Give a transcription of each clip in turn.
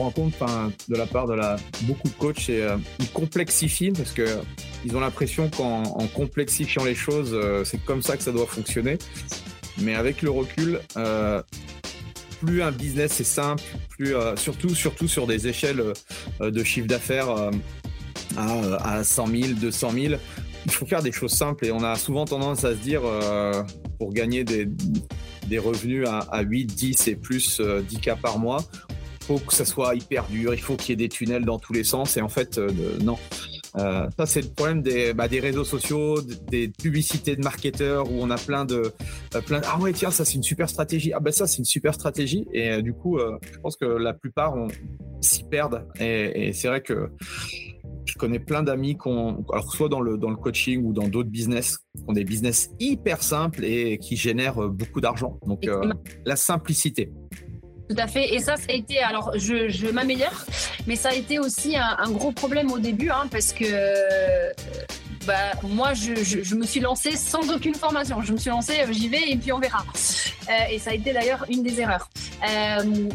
me rends compte de la part de beaucoup de coachs, ils complexifient parce qu'ils ont l'impression qu'en complexifiant les choses, c'est comme ça que ça doit fonctionner. Mais avec le recul, plus un business est simple, plus, surtout sur des échelles de chiffre d'affaires à 100 000, 200 000, il faut faire des choses simples. Et on a souvent tendance à se dire, pour gagner des revenus à 8, 10 et plus 10 cas par mois, il faut que ça soit hyper dur, il faut qu'il y ait des tunnels dans tous les sens. Et en fait, non. Ça, c'est le problème des réseaux sociaux, des publicités de marketeurs où on a plein de ah ouais, tiens, ça c'est une super stratégie. Ah ben ça c'est une super stratégie. Et du coup, je pense que la plupart s'y perdent. Et c'est vrai que je connais plein d'amis soit dans le coaching ou dans d'autres business, qui ont des business hyper simples et qui génèrent beaucoup d'argent. Donc, la simplicité. Tout à fait. Et ça, ça a été, alors je m'améliore, mais ça a été aussi un gros problème au début, parce que moi, je me suis lancée sans aucune formation. Je me suis lancée, j'y vais et puis on verra. Et ça a été d'ailleurs une des erreurs.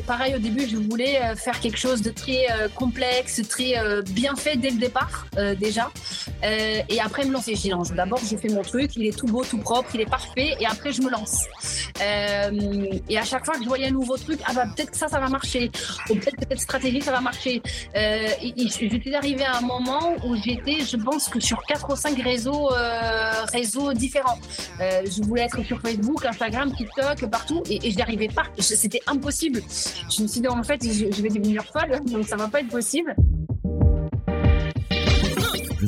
Pareil, au début, je voulais faire quelque chose de très complexe, très bien fait dès le départ, déjà. Et après, me lancer. J'ai dit, d'abord, je fais mon truc, il est tout beau, tout propre, il est parfait, et après, je me lance. Et à chaque fois que je voyais un nouveau truc, peut-être que ça va marcher, ou peut-être que cette stratégie, ça va marcher. J'étais arrivée à un moment où j'étais, je pense que sur 4 ou 5 réseaux différents. Je voulais être sur Facebook, Instagram, TikTok, partout, et je n'y arrivais pas. C'était impossible. Je me suis dit, en fait, je vais devenir folle, donc ça ne va pas être possible. Je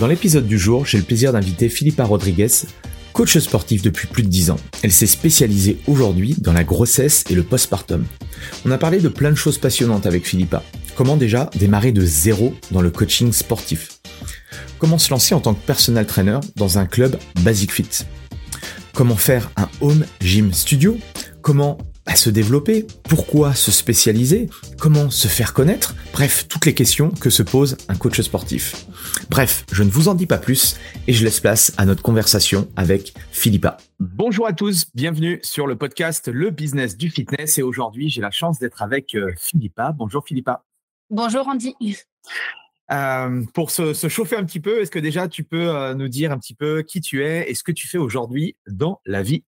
Dans l'épisode du jour, j'ai le plaisir d'inviter Filipa Rodrigues, coach sportive depuis plus de 10 ans. Elle s'est spécialisée aujourd'hui dans la grossesse et le postpartum. On a parlé de plein de choses passionnantes avec Filipa. Comment déjà démarrer de zéro dans le coaching sportif? Comment se lancer en tant que personal trainer dans un club BasicFit? Comment faire un home gym studio? Comment se développer? Pourquoi se spécialiser? Comment se faire connaître? Bref, toutes les questions que se pose un coach sportif. Bref, je ne vous en dis pas plus et je laisse place à notre conversation avec Filipa. Bonjour à tous, bienvenue sur le podcast Le Business du Fitness et aujourd'hui, j'ai la chance d'être avec Filipa. Bonjour Filipa. Bonjour Andy. Pour se chauffer un petit peu, est-ce que déjà tu peux nous dire un petit peu qui tu es et ce que tu fais aujourd'hui dans la vie?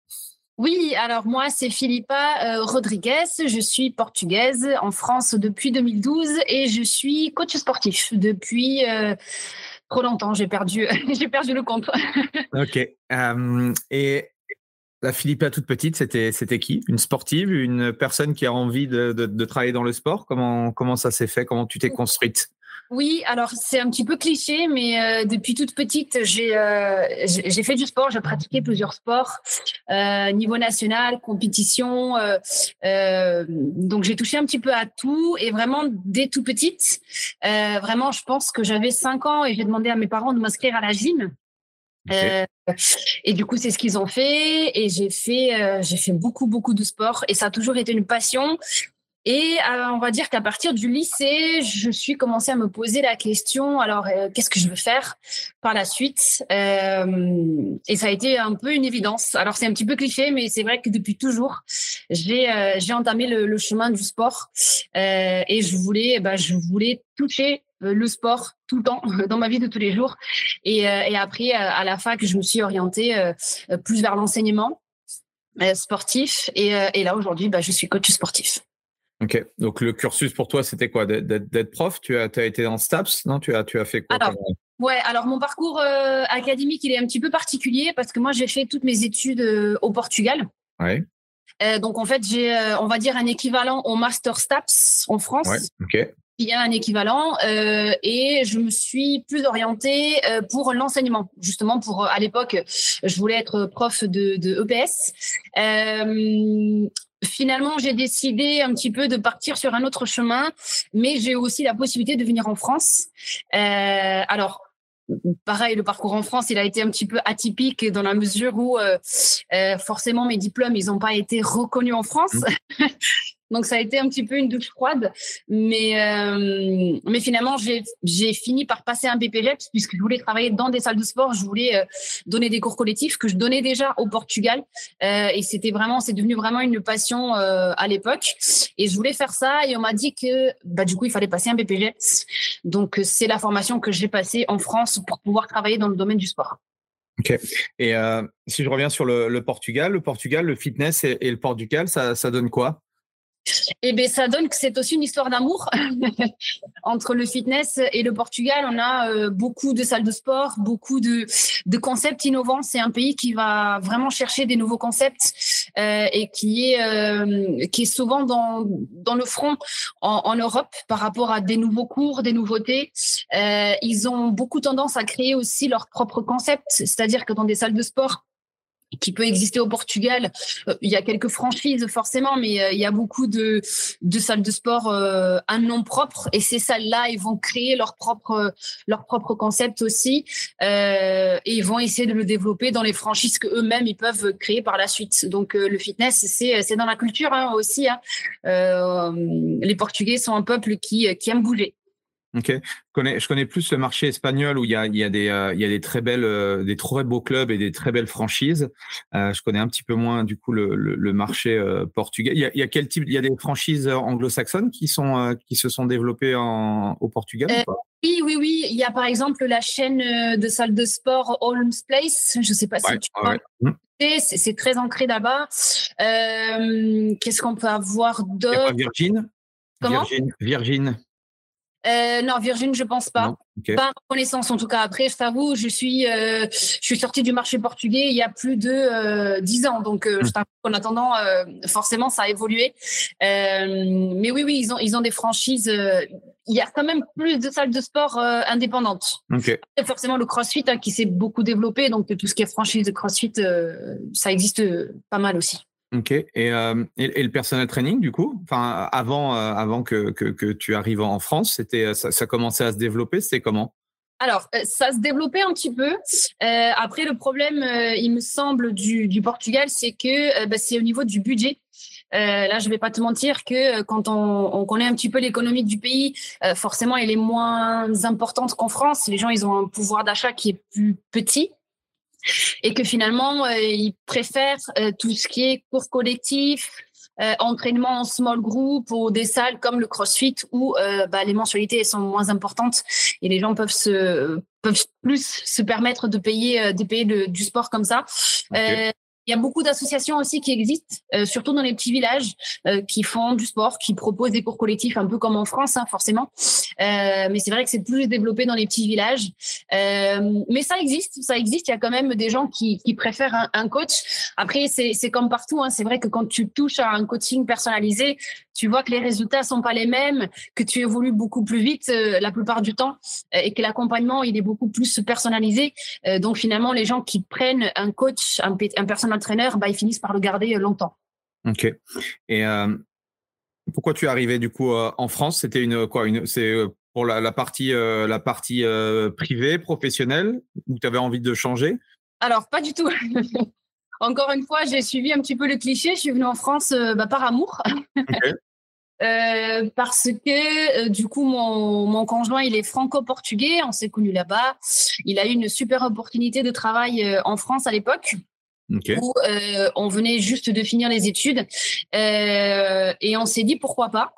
Oui, alors moi, c'est Filipa Rodrigues, je suis portugaise en France depuis 2012 et je suis coach sportif depuis trop longtemps, j'ai perdu le compte. Ok, et la Filipa toute petite, c'était qui? Une sportive, une personne qui a envie de travailler dans le sport? Comment ça s'est fait? Comment tu t'es construite? Oui, alors c'est un petit peu cliché, mais depuis toute petite, j'ai fait du sport, j'ai pratiqué plusieurs sports, niveau national, compétition, donc j'ai touché un petit peu à tout et vraiment dès tout petite, vraiment je pense que j'avais 5 ans et j'ai demandé à mes parents de m'inscrire à la gym. Okay. Et du coup c'est ce qu'ils ont fait et j'ai fait beaucoup de sport et ça a toujours été une passion. Et on va dire qu'à partir du lycée, je suis commencée à me poser la question, alors qu'est-ce que je veux faire par la suite? Et ça a été un peu une évidence. Alors c'est un petit peu cliché, mais c'est vrai que depuis toujours, j'ai entamé le chemin du sport et je voulais toucher le sport tout le temps dans ma vie de tous les jours. Et après, à la fac, je me suis orientée plus vers l'enseignement sportif. Et là, aujourd'hui, je suis coach sportif. Ok, donc le cursus pour toi, c'était quoi? D'être prof? Tu as été en STAPS? Non, tu as fait quoi? Alors mon parcours académique, il est un petit peu particulier parce que moi, j'ai fait toutes mes études au Portugal. Ouais. Donc, en fait, j'ai, on va dire, un équivalent au Master STAPS en France. Ouais, ok. Il y a un équivalent et je me suis plus orientée pour l'enseignement. Justement, pour à l'époque, je voulais être prof de EPS. Finalement, j'ai décidé un petit peu de partir sur un autre chemin, mais j'ai aussi la possibilité de venir en France. Alors, pareil, le parcours en France, il a été un petit peu atypique dans la mesure où forcément mes diplômes, ils n'ont pas été reconnus en France. Mmh. Donc, ça a été un petit peu une douche froide. Mais finalement, j'ai fini par passer un BPJEPS puisque je voulais travailler dans des salles de sport. Je voulais donner des cours collectifs que je donnais déjà au Portugal. Et c'est devenu vraiment une passion à l'époque. Et je voulais faire ça. Et on m'a dit que du coup, il fallait passer un BPJEPS. Donc, c'est la formation que j'ai passée en France pour pouvoir travailler dans le domaine du sport. Ok. Et si je reviens sur le Portugal, le fitness et le Portugal, ça donne quoi? Eh bien, ça donne que c'est aussi une histoire d'amour entre le fitness et le Portugal. On a beaucoup de salles de sport, beaucoup de concepts innovants. C'est un pays qui va vraiment chercher des nouveaux concepts et qui est souvent dans le front en Europe par rapport à des nouveaux cours, des nouveautés. Ils ont beaucoup tendance à créer aussi leurs propres concepts, c'est-à-dire que dans des salles de sport, qui peut exister au Portugal. Il y a quelques franchises forcément, mais il y a beaucoup de salles de sport à nom propre et ces salles-là, ils vont créer leur propre concept aussi et ils vont essayer de le développer dans les franchises qu'eux-mêmes, ils peuvent créer par la suite. Donc, le fitness, c'est dans la culture aussi. Les Portugais sont un peuple qui aime bouger. Ok, je connais plus le marché espagnol où il y a des très belles, des très beaux clubs et des très belles franchises. Je connais un petit peu moins du coup le marché portugais. Il y a quel type? Il y a des franchises anglo-saxonnes qui se sont développées au Portugal ou pas? Oui. Il y a par exemple la chaîne de salles de sport Holmes Place. Je sais pas si tu vois. Ouais. C'est très ancré là-bas. Qu'est-ce qu'on peut avoir d'autre? Il y a pas Virgin. Comment? Virgin. Non, Virgin, je pense pas. Non, okay. Pas en connaissance, en tout cas. Après, je t'avoue, je suis sortie du marché portugais il y a plus de 10 ans. Donc, je t'avoue qu'en attendant, forcément, ça a évolué. Mais oui, ils ont des franchises. Il y a quand même plus de salles de sport indépendantes. Okay. Après, forcément, le CrossFit qui s'est beaucoup développé. Donc, tout ce qui est franchise de CrossFit, ça existe pas mal aussi. Ok, et le personal training du coup, enfin avant que tu arrives en France, c'était ça commençait à se développer, c'était comment? Alors, ça se développait un petit peu. Après, le problème, il me semble, du Portugal, c'est que c'est au niveau du budget. Là, je ne vais pas te mentir que quand on connaît un petit peu l'économie du pays, forcément, elle est moins importante qu'en France. Les gens, ils ont un pouvoir d'achat qui est plus petit. Et que finalement, ils préfèrent tout ce qui est cours collectif, entraînement en small group ou des salles comme le CrossFit où les mensualités sont moins importantes et les gens peuvent plus se permettre de payer du sport comme ça. Okay. Il y a beaucoup d'associations aussi qui existent, surtout dans les petits villages, qui font du sport, qui proposent des cours collectifs, un peu comme en France, forcément. Mais c'est vrai que c'est plus développé dans les petits villages. Mais ça existe. Il y a quand même des gens qui préfèrent un coach. Après, c'est comme partout. C'est vrai que quand tu touches à un coaching personnalisé, tu vois que les résultats sont pas les mêmes, que tu évolues beaucoup plus vite la plupart du temps et que l'accompagnement, il est beaucoup plus personnalisé. Donc, finalement, les gens qui prennent un coach, un personnel trainer, ils finissent par le garder longtemps. Ok. Et pourquoi tu es arrivé du coup en France? C'était c'est pour la partie privée, professionnelle, où tu avais envie de changer? Alors, pas du tout. Encore une fois, j'ai suivi un petit peu le cliché. Je suis venue en France par amour. Okay. Parce que du coup, mon conjoint, il est franco-portugais. On s'est connus là-bas. Il a eu une super opportunité de travail en France à l'époque. Okay. Où on venait juste de finir les études et on s'est dit pourquoi pas.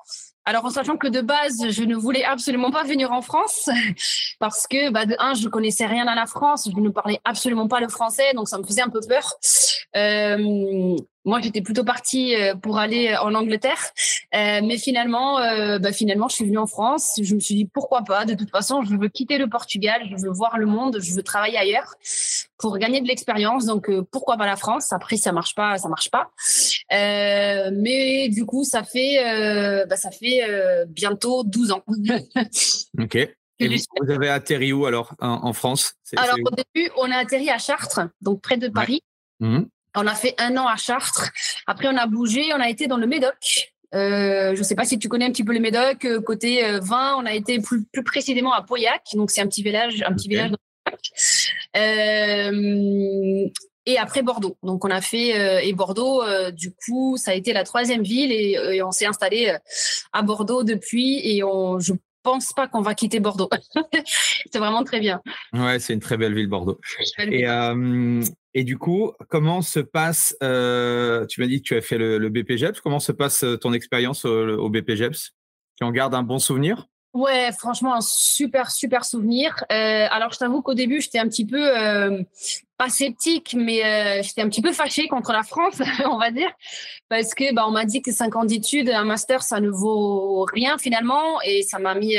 Alors, en sachant que de base, je ne voulais absolument pas venir en France parce que, de un, je ne connaissais rien à la France, je ne parlais absolument pas le français, donc ça me faisait un peu peur. Moi, j'étais plutôt partie pour aller en Angleterre, mais finalement, je suis venue en France. Je me suis dit pourquoi pas. De toute façon, je veux quitter le Portugal, je veux voir le monde, je veux travailler ailleurs pour gagner de l'expérience. Donc, pourquoi pas la France ? Après, ça marche pas. Mais du coup, ça fait bientôt 12 ans. Ok. Et vous avez atterri où alors en France ? Alors au début, on a atterri à Chartres, donc près de Paris. Ouais. Mmh. On a fait 1 an à Chartres. Après, on a bougé. On a été dans le Médoc. Je ne sais pas si tu connais un petit peu le Médoc. Côté vin, on a été plus précisément à Pauillac. Donc, c'est un petit village dans le Médoc. Et après Bordeaux. Donc, on a fait… et Bordeaux, du coup, ça a été la 3e ville. Et on s'est installé à Bordeaux depuis. Et je pense pas qu'on va quitter Bordeaux. C'est vraiment très bien. Ouais, c'est une très belle ville, Bordeaux. Et du coup, comment se passe tu m'as dit que tu as fait le BPJEPS. Comment se passe ton expérience au BPJEPS? Tu en gardes un bon souvenir? Ouais, franchement, un super, super souvenir. Alors, je t'avoue qu'au début, j'étais un petit peu, pas sceptique, mais j'étais un petit peu fâchée contre la France, on va dire, parce que on m'a dit que 5 ans d'études, un master, ça ne vaut rien finalement, et ça m'a mis…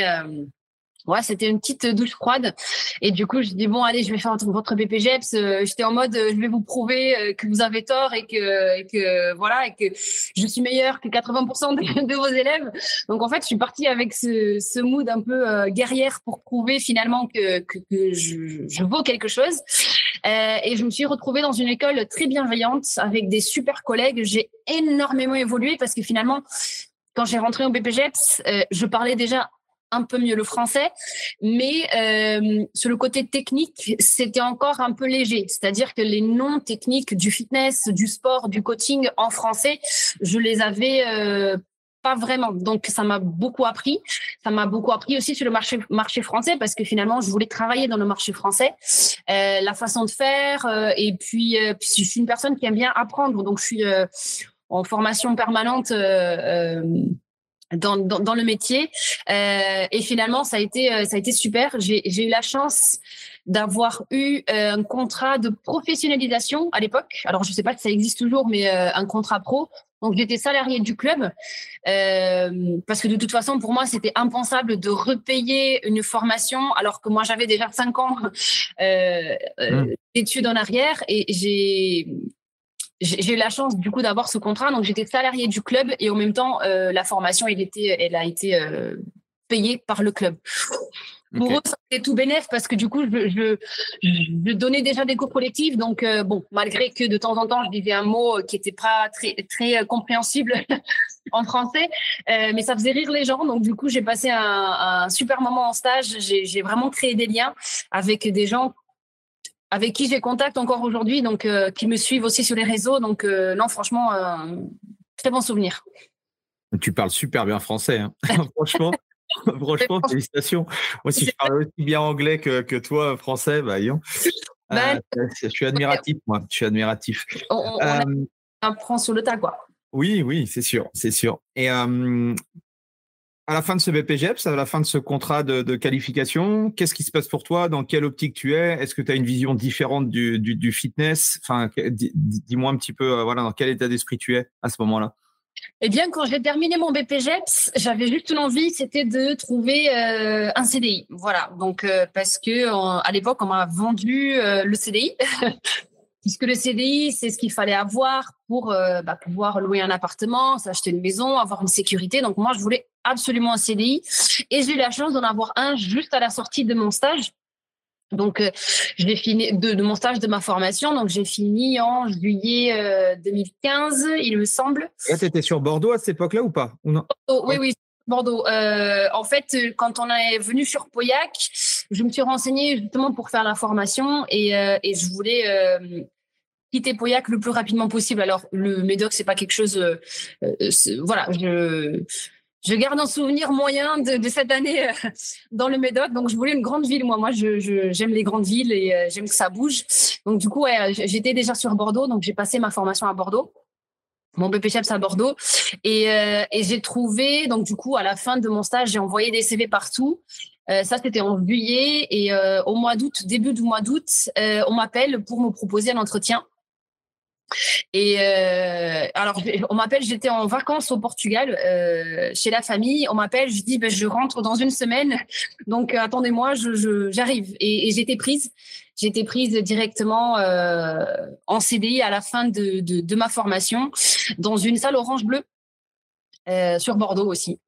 Ouais, c'était une petite douche froide. Et du coup, je dis bon, allez, je vais faire votre BPJEPS. J'étais en mode, je vais vous prouver que vous avez tort et que je suis meilleure que 80% de vos élèves. Donc, en fait, je suis partie avec ce mood un peu guerrière pour prouver finalement que je vaux quelque chose. Et je me suis retrouvée dans une école très bienveillante avec des super collègues. J'ai énormément évolué parce que finalement, quand j'ai rentré au BPJEPS, je parlais déjà un peu mieux le français, mais sur le côté technique, c'était encore un peu léger. C'est-à-dire que les noms techniques du fitness, du sport, du coaching en français, je les avais pas vraiment. Donc, ça m'a beaucoup appris. Ça m'a beaucoup appris aussi sur le marché français parce que finalement, je voulais travailler dans le marché français, la façon de faire. Et puis, je suis une personne qui aime bien apprendre. Donc, je suis en formation permanente dans le métier et finalement ça a été super. J'ai eu la chance d'avoir eu un contrat de professionnalisation à l'époque. Alors je sais pas si ça existe toujours, mais un contrat pro. Donc j'étais salariée du club parce que de toute façon pour moi c'était impensable de repayer une formation alors que moi j'avais déjà 5 ans d'études en arrière et j'ai eu la chance du coup d'avoir ce contrat, donc j'étais salariée du club et en même temps la formation elle a été payée par le club. Okay. Pour eux c'était tout bénef parce que du coup je donnais déjà des cours collectifs, donc malgré que de temps en temps je disais un mot qui n'était pas très très compréhensible en français, mais ça faisait rire les gens, donc du coup j'ai passé un super moment en stage. J'ai vraiment créé des liens avec des gens avec qui j'ai contact encore aujourd'hui, donc qui me suivent aussi sur les réseaux. Donc, non, franchement, très bon souvenir. Tu parles super bien français, hein. franchement, félicitations. Moi, si je parle aussi bien anglais que toi, français, je suis admiratif, moi. Je suis admiratif. On apprend sur le tas, quoi. Oui, c'est sûr. Et à la fin de ce BPJEPS, à la fin de ce contrat de qualification, qu'est-ce qui se passe pour toi? Dans quelle optique tu es? Est-ce que tu as une vision différente du fitness? Enfin, dis-moi un petit peu, dans quel état d'esprit tu es à ce moment-là? Eh bien, quand j'ai terminé mon BPJEPS, j'avais juste l'envie, c'était de trouver un CDI. Voilà, donc parce que à l'époque, on m'a vendu le CDI. Puisque le CDI, c'est ce qu'il fallait avoir pour pouvoir louer un appartement, s'acheter une maison, avoir une sécurité. Donc, moi, je voulais absolument un CDI. Et j'ai eu la chance d'en avoir un juste à la sortie de mon stage. Donc, j'ai fini de mon stage, de ma formation. Donc, j'ai fini en juillet 2015, il me semble. Là, tu étais sur Bordeaux à cette époque-là ou pas? Ou non? Bordeaux, oui. Bordeaux. En fait, quand on est venu sur Pauillac, je me suis renseignée justement pour faire la formation et je voulais… quitter Pauillac le plus rapidement possible. Alors, le Médoc, c'est pas quelque chose… je garde un souvenir moyen de cette année dans le Médoc. Donc, je voulais une grande ville. Moi, j'aime les grandes villes et j'aime que ça bouge. Donc, du coup, ouais, j'étais déjà sur Bordeaux. Donc, j'ai passé ma formation à Bordeaux. Mon BPJEPS à Bordeaux. Et j'ai trouvé… Donc, du coup, à la fin de mon stage, j'ai envoyé des CV partout. Ça, c'était en juillet. Et au mois d'août, début du mois d'août, on m'appelle pour me proposer un entretien. Et alors, on m'appelle, j'étais en vacances au Portugal, chez la famille. On m'appelle, je dis, ben, je rentre dans une semaine, donc attendez-moi, j'arrive. Et j'étais prise. J'étais prise directement en CDI à la fin de ma formation, dans une salle orange bleu, sur Bordeaux aussi.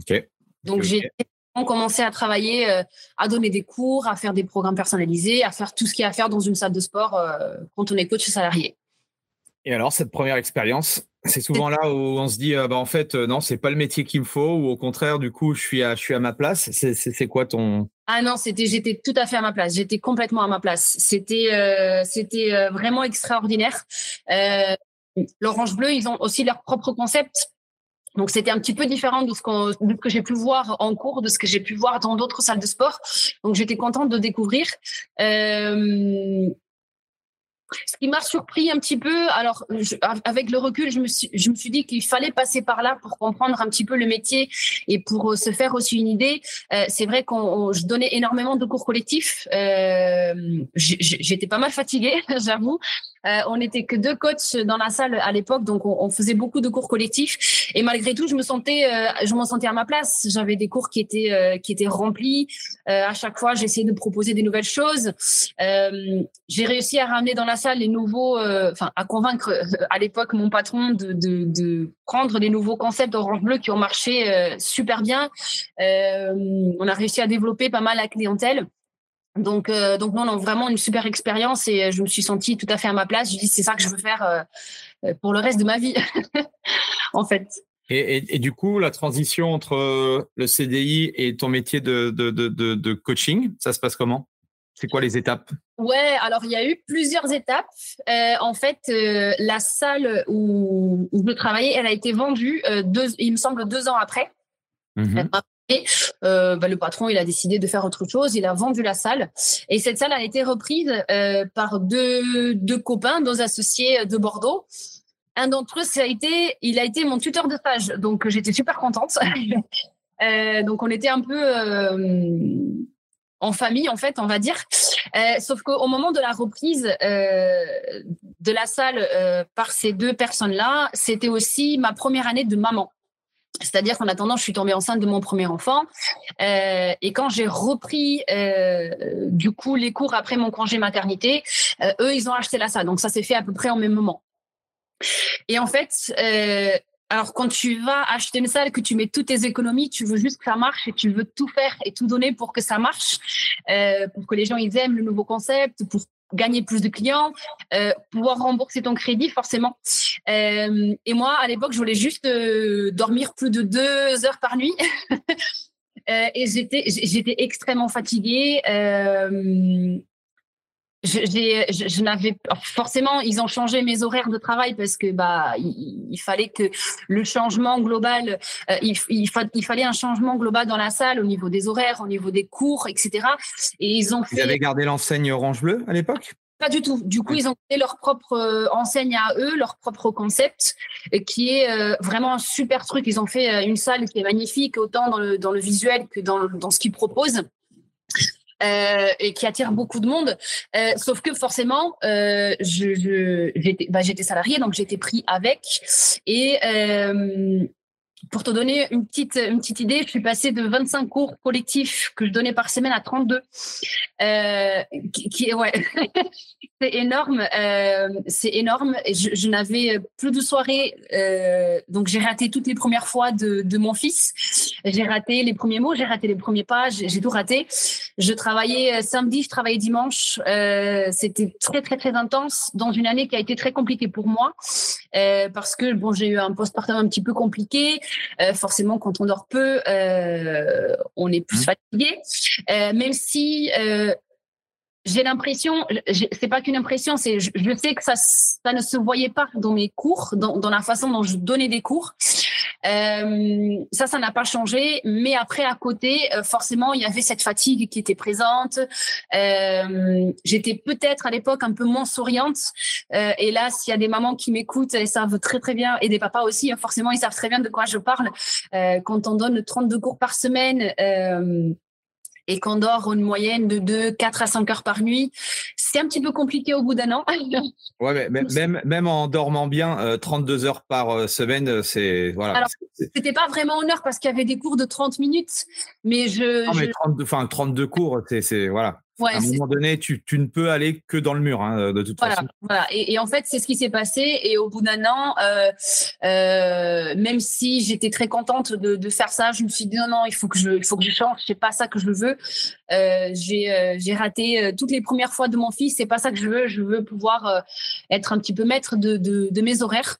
Okay. Donc, j'ai commencé à travailler, à donner des cours, à faire des programmes personnalisés, à faire tout ce qu'il y a à faire dans une salle de sport quand on est coach salarié. Et alors, cette première expérience, c'est souvent là où on se dit bah, en fait, non, c'est pas le métier qu'il me faut, ou au contraire, du coup, je suis à ma place. C'est quoi ton… Ah non, j'étais tout à fait à ma place. J'étais complètement à ma place. C'était vraiment extraordinaire. L'Orange Bleu, ils ont aussi leur propre concept. Donc, c'était un petit peu différent de ce que j'ai pu voir en cours, de ce que j'ai pu voir dans d'autres salles de sport. Donc, j'étais contente de découvrir. Ce qui m'a surpris un petit peu, alors avec le recul, je me suis dit qu'il fallait passer par là pour comprendre un petit peu le métier et pour se faire aussi une idée. C'est vrai que je donnais énormément de cours collectifs. J'étais pas mal fatiguée, j'avoue. On n'était que 2 coachs dans la salle à l'époque, donc on faisait beaucoup de cours collectifs. Et malgré tout, je me sentais à ma place. J'avais des cours qui étaient remplis. À chaque fois, j'essayais de proposer des nouvelles choses. J'ai réussi à ramener dans la salle les nouveaux, à convaincre à l'époque mon patron de prendre les nouveaux concepts Orange Bleu qui ont marché super bien. On a réussi à développer pas mal la clientèle. Donc non, vraiment une super expérience et je me suis sentie tout à fait à ma place. Je dis, c'est ça que je veux faire pour le reste de ma vie, en fait. Et du coup, la transition entre le CDI et ton métier de coaching, ça se passe comment ? C'est quoi les étapes ? Ouais, alors il y a eu plusieurs étapes. La salle où je travaillais, elle a été vendue, il me semble, 2 ans après. Mmh. Le patron, il a décidé de faire autre chose, il a vendu la salle et cette salle a été reprise par deux copains, 2 associés de Bordeaux. Un d'entre eux, il a été mon tuteur de stage, donc j'étais super contente. Donc on était un peu en famille, en fait, on va dire. Sauf qu'au moment de la reprise de la salle par ces 2 personnes-là, c'était aussi ma première année de maman. C'est-à-dire qu'en attendant, je suis tombée enceinte de mon premier enfant. Et quand j'ai repris, du coup, les cours après mon congé maternité, eux, ils ont acheté la salle. Donc, ça s'est fait à peu près en même moment. Et en fait, alors quand tu vas acheter une salle, que tu mets toutes tes économies, tu veux juste que ça marche et tu veux tout faire et tout donner pour que ça marche, pour que les gens, ils aiment le nouveau concept, pour gagner plus de clients, pouvoir rembourser ton crédit forcément. Et moi, à l'époque, je voulais juste dormir plus de 2 heures par nuit. Et j'étais extrêmement fatiguée. Je n'avais forcément, ils ont changé mes horaires de travail parce que il fallait que le changement global, il fallait un changement global dans la salle au niveau des horaires, au niveau des cours, etc. Et ils avaient gardé l'enseigne Orange Bleu à l'époque ? Pas du tout. Du coup, ils ont créé leur propre enseigne à eux, leur propre concept, qui est vraiment un super truc. Ils ont fait une salle qui est magnifique, autant dans le visuel que dans ce qu'ils proposent. Et qui attire beaucoup de monde. Sauf que forcément, j'étais salariée, donc j'étais pris avec. Et pour te donner une petite idée, je suis passée de 25 cours collectifs que je donnais par semaine à 32. Ouais, c'est énorme. C'est énorme. Je n'avais plus de soirée. Donc, j'ai raté toutes les premières fois de mon fils. J'ai raté les premiers mots, j'ai raté les premiers pas, j'ai tout raté. Je travaillais samedi, je travaillais dimanche. C'était très, très, très intense dans une année qui a été très compliquée pour moi parce que bon, j'ai eu un postpartum un petit peu compliqué. Forcément, quand on dort peu, on est plus fatigué. Même si j'ai l'impression, c'est pas qu'une impression, je sais que ça ne se voyait pas dans mes cours, dans la façon dont je donnais des cours. Ça n'a pas changé, mais après à côté, forcément, il y avait cette fatigue qui était présente. J'étais peut-être à l'époque un peu moins souriante. Et là, s'il y a des mamans qui m'écoutent, elles savent très très bien, et des papas aussi, hein, forcément, ils savent très bien de quoi je parle. Quand on donne 32 cours par semaine, et qu'on dort en moyenne de 4 à 5 heures par nuit, c'est un petit peu compliqué au bout d'un an. Ouais, mais même en dormant bien, 32 heures par semaine, c'est… Voilà. Alors, c'était pas vraiment en heure parce qu'il y avait des cours de 30 minutes, mais je… Non, mais 32 cours, c'est voilà. Ouais, à un moment donné, tu ne peux aller que dans le mur, hein, de toute façon. Voilà. Et en fait, c'est ce qui s'est passé. Et au bout d'un an, même si j'étais très contente de faire ça, je me suis dit non, il faut que je change. C'est pas ça que je veux. J'ai raté toutes les premières fois de mon fils. C'est pas ça que je veux. Je veux pouvoir être un petit peu maître de mes horaires.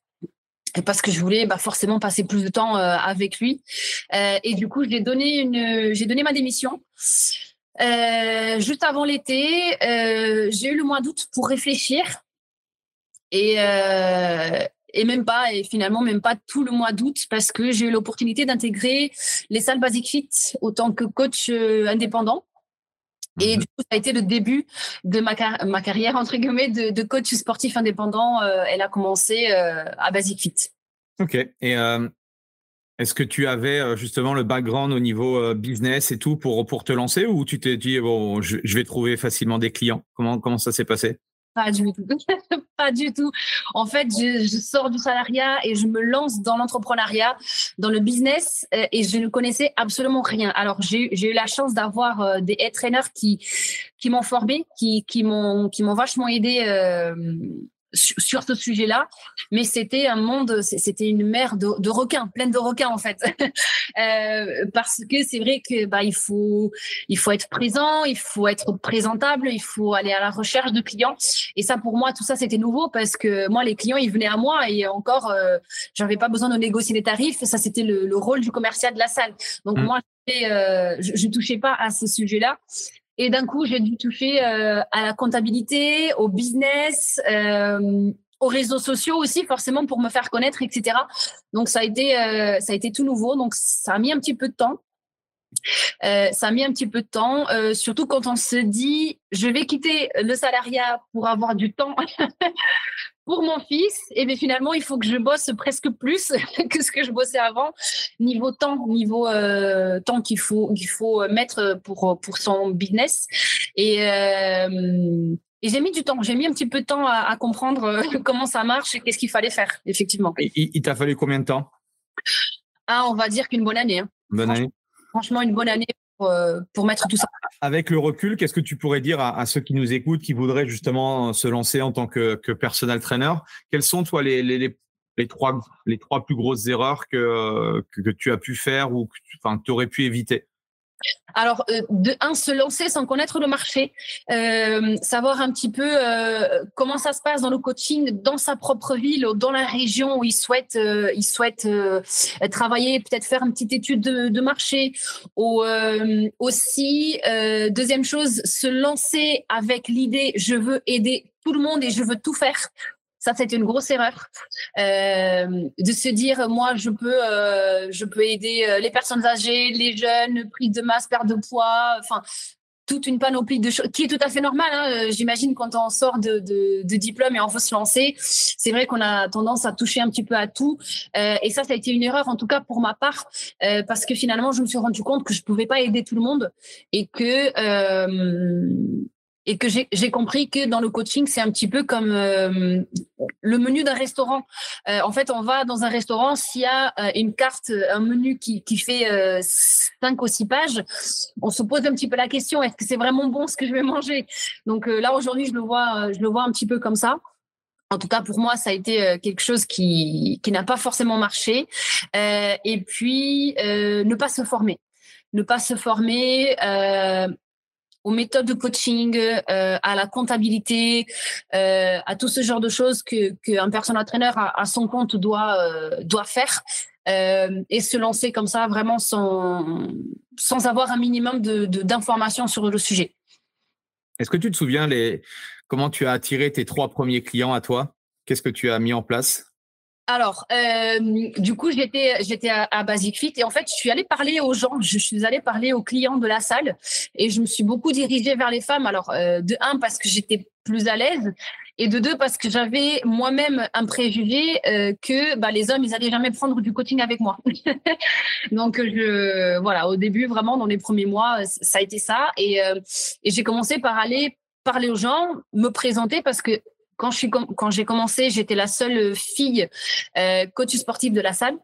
Parce que je voulais forcément passer plus de temps avec lui. Et du coup, j'ai donné ma démission. Juste avant l'été, j'ai eu le mois d'août pour réfléchir et même pas, et finalement même pas tout le mois d'août, parce que j'ai eu l'opportunité d'intégrer les salles BasicFit en tant que coach indépendant. Et du coup, ça a été le début de ma carrière, entre guillemets, de coach sportif indépendant. Elle a commencé à BasicFit. Ok. Et est-ce que tu avais justement le background au niveau business et tout pour te lancer, ou tu t'es dit bon, je vais trouver facilement des clients? Comment ça s'est passé? Pas du tout. Pas du tout. En fait, je sors du salariat et je me lance dans l'entrepreneuriat, dans le business, et je ne connaissais absolument rien. Alors, j'ai eu la chance d'avoir des head trainers qui m'ont formé, qui m'ont vachement aidé sur ce sujet-là, mais c'était un monde, c'était une mer de requins, pleine de requins en fait, parce que c'est vrai que il faut être présent, il faut être présentable, il faut aller à la recherche de clients, et ça pour moi tout ça c'était nouveau, parce que moi les clients ils venaient à moi, et encore j'avais pas besoin de négocier les tarifs, ça c'était le rôle du commercial de la salle, donc moi je touchais pas à ce sujet-là. Et d'un coup, j'ai dû toucher à la comptabilité, au business, aux réseaux sociaux aussi, forcément, pour me faire connaître, etc. Donc, ça a été tout nouveau. Donc, ça a mis un petit peu de temps. Surtout quand on se dit, je vais quitter le salariat pour avoir du temps pour mon fils. Et bien, finalement, il faut que je bosse presque plus que ce que je bossais avant, niveau temps qu'il faut mettre pour son business. Et j'ai mis un petit peu de temps à comprendre comment ça marche et qu'est-ce qu'il fallait faire, effectivement. Il t'a fallu combien de temps? On va dire qu'une bonne année. Hein. Bonne année. Franchement, une bonne année pour mettre tout ça. Avec le recul, qu'est-ce que tu pourrais dire à ceux qui nous écoutent, qui voudraient justement se lancer en tant que personal trainer? Quelles sont, toi, les trois plus grosses erreurs que tu as pu faire ou que tu aurais pu éviter? Alors, se lancer sans connaître le marché, savoir un petit peu comment ça se passe dans le coaching, dans sa propre ville ou dans la région où il souhaite travailler, peut-être faire une petite étude de marché. Aussi, deuxième chose, se lancer avec l'idée « je veux aider tout le monde et je veux tout faire ». Ça, c'est une grosse erreur, de se dire, moi, je peux aider les personnes âgées, les jeunes, prise de masse, perte de poids, enfin, toute une panoplie de choses qui est tout à fait normale. J'imagine quand on sort de diplôme et on veut se lancer, c'est vrai qu'on a tendance à toucher un petit peu à tout. Et ça a été une erreur, en tout cas pour ma part, parce que finalement, je me suis rendu compte que je pouvais pas aider tout le monde et que j'ai compris que dans le coaching, c'est un petit peu comme le menu d'un restaurant. En fait, on va dans un restaurant, s'il y a une carte, un menu qui fait 5 ou 6 pages, on se pose un petit peu la question, est-ce que c'est vraiment bon ce que je vais manger? Donc là, aujourd'hui, je le vois un petit peu comme ça. En tout cas, pour moi, ça a été quelque chose qui n'a pas forcément marché. Et puis, ne pas se former. Ne pas se former... aux méthodes de coaching, à la comptabilité, à tout ce genre de choses qu'un personal trainer à son compte doit faire, et se lancer comme ça vraiment sans avoir un minimum d'informations sur le sujet. Est-ce que tu te souviens comment tu as attiré tes 3 premiers clients à toi? Qu'est-ce que tu as mis en place? Alors, du coup, j'étais à BasicFit et en fait, je suis allée parler aux gens, je suis allée parler aux clients de la salle et je me suis beaucoup dirigée vers les femmes. Alors, de un, parce que j'étais plus à l'aise Et de deux, parce que j'avais moi-même un préjugé que les hommes, ils n'allaient jamais prendre du coaching avec moi. Donc, au début, vraiment, dans les premiers mois, ça a été ça. Et j'ai commencé par aller parler aux gens, me présenter, parce que quand j'ai commencé, j'étais la seule fille coach sportive de la salle.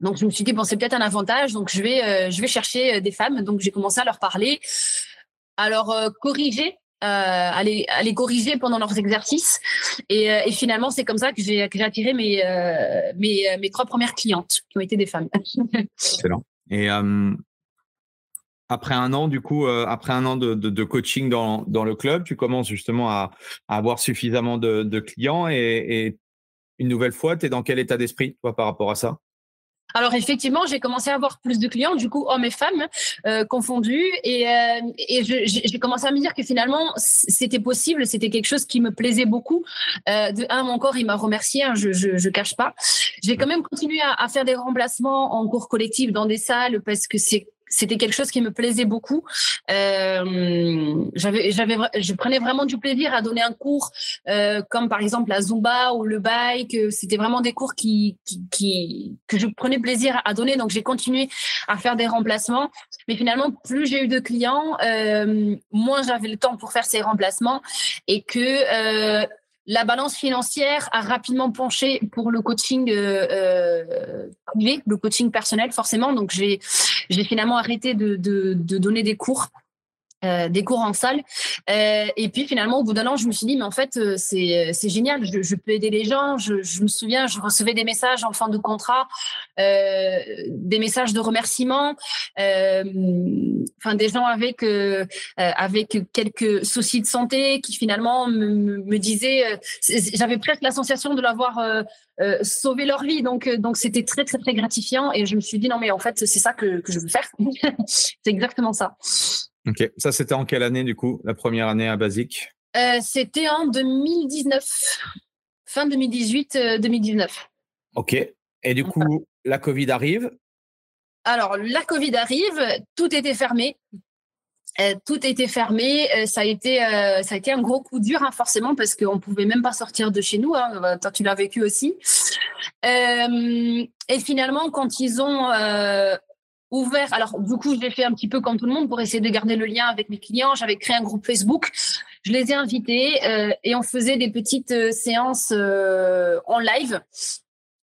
Donc, je me suis dit, bon, c'est peut-être un avantage. Donc, je vais chercher des femmes. Donc, j'ai commencé à leur parler, à leur corriger. À les corriger pendant leurs exercices et finalement c'est comme ça que j'ai attiré mes 3 premières clientes qui ont été des femmes. Excellent. Et après un an de coaching dans le club, tu commences justement à avoir suffisamment de clients et une nouvelle fois, tu es dans quel état d'esprit toi par rapport à ça? Alors effectivement, j'ai commencé à avoir plus de clients, du coup hommes et femmes confondus, et j'ai commencé à me dire que finalement c'était possible, c'était quelque chose qui me plaisait beaucoup. Mon corps il m'a remercié, hein, je cache pas. J'ai quand même continué à faire des remplacements en cours collectif dans des salles parce que c'était quelque chose qui me plaisait beaucoup. Je prenais vraiment du plaisir à donner un cours, comme par exemple la Zumba ou le bike. C'était vraiment des cours que je prenais plaisir à donner. Donc, j'ai continué à faire des remplacements. Mais finalement, plus j'ai eu de clients, moins j'avais le temps pour faire ces remplacements et que la balance financière a rapidement penché pour le coaching privé, le coaching personnel forcément. Donc, j'ai finalement arrêté de donner des cours en salle. Et puis, finalement, au bout d'un an, je me suis dit, mais en fait, c'est génial, je peux aider les gens. Je me souviens, je recevais des messages en fin de contrat, des messages de remerciements, des gens avec quelques soucis de santé qui finalement me disaient, j'avais presque la sensation de l'avoir sauvé leur vie, donc c'était très très très gratifiant et je me suis dit non mais en fait c'est ça que je veux faire. C'est exactement ça. Ok, ça c'était en quelle année du coup, la première année à Basic? C'était en 2019, fin 2018, 2019. Ok, et du coup la Covid arrive. Alors, la Covid arrive, tout était fermé. Ça a été un gros coup dur, hein, forcément, parce qu'on ne pouvait même pas sortir de chez nous. Hein, toi, tu l'as vécu aussi. Et finalement, quand ils ont ouvert… Alors, du coup, je l'ai fait un petit peu comme tout le monde pour essayer de garder le lien avec mes clients. J'avais créé un groupe Facebook. Je les ai invités et on faisait des petites séances en live.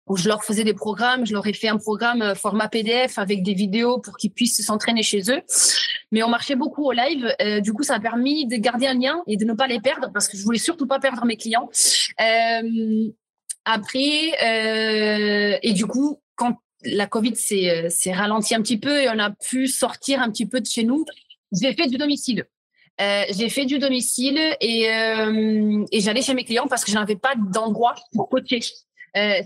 Où je leur faisais des programmes, je leur ai fait un programme format PDF avec des vidéos pour qu'ils puissent s'entraîner chez eux. Mais on marchait beaucoup au live. Du coup, ça a permis de garder un lien et de ne pas les perdre parce que je voulais surtout pas perdre mes clients. Et du coup, quand la Covid s'est ralentie un petit peu et on a pu sortir un petit peu de chez nous, j'ai fait du domicile. Et j'allais chez mes clients parce que je n'avais pas d'endroit pour coacher.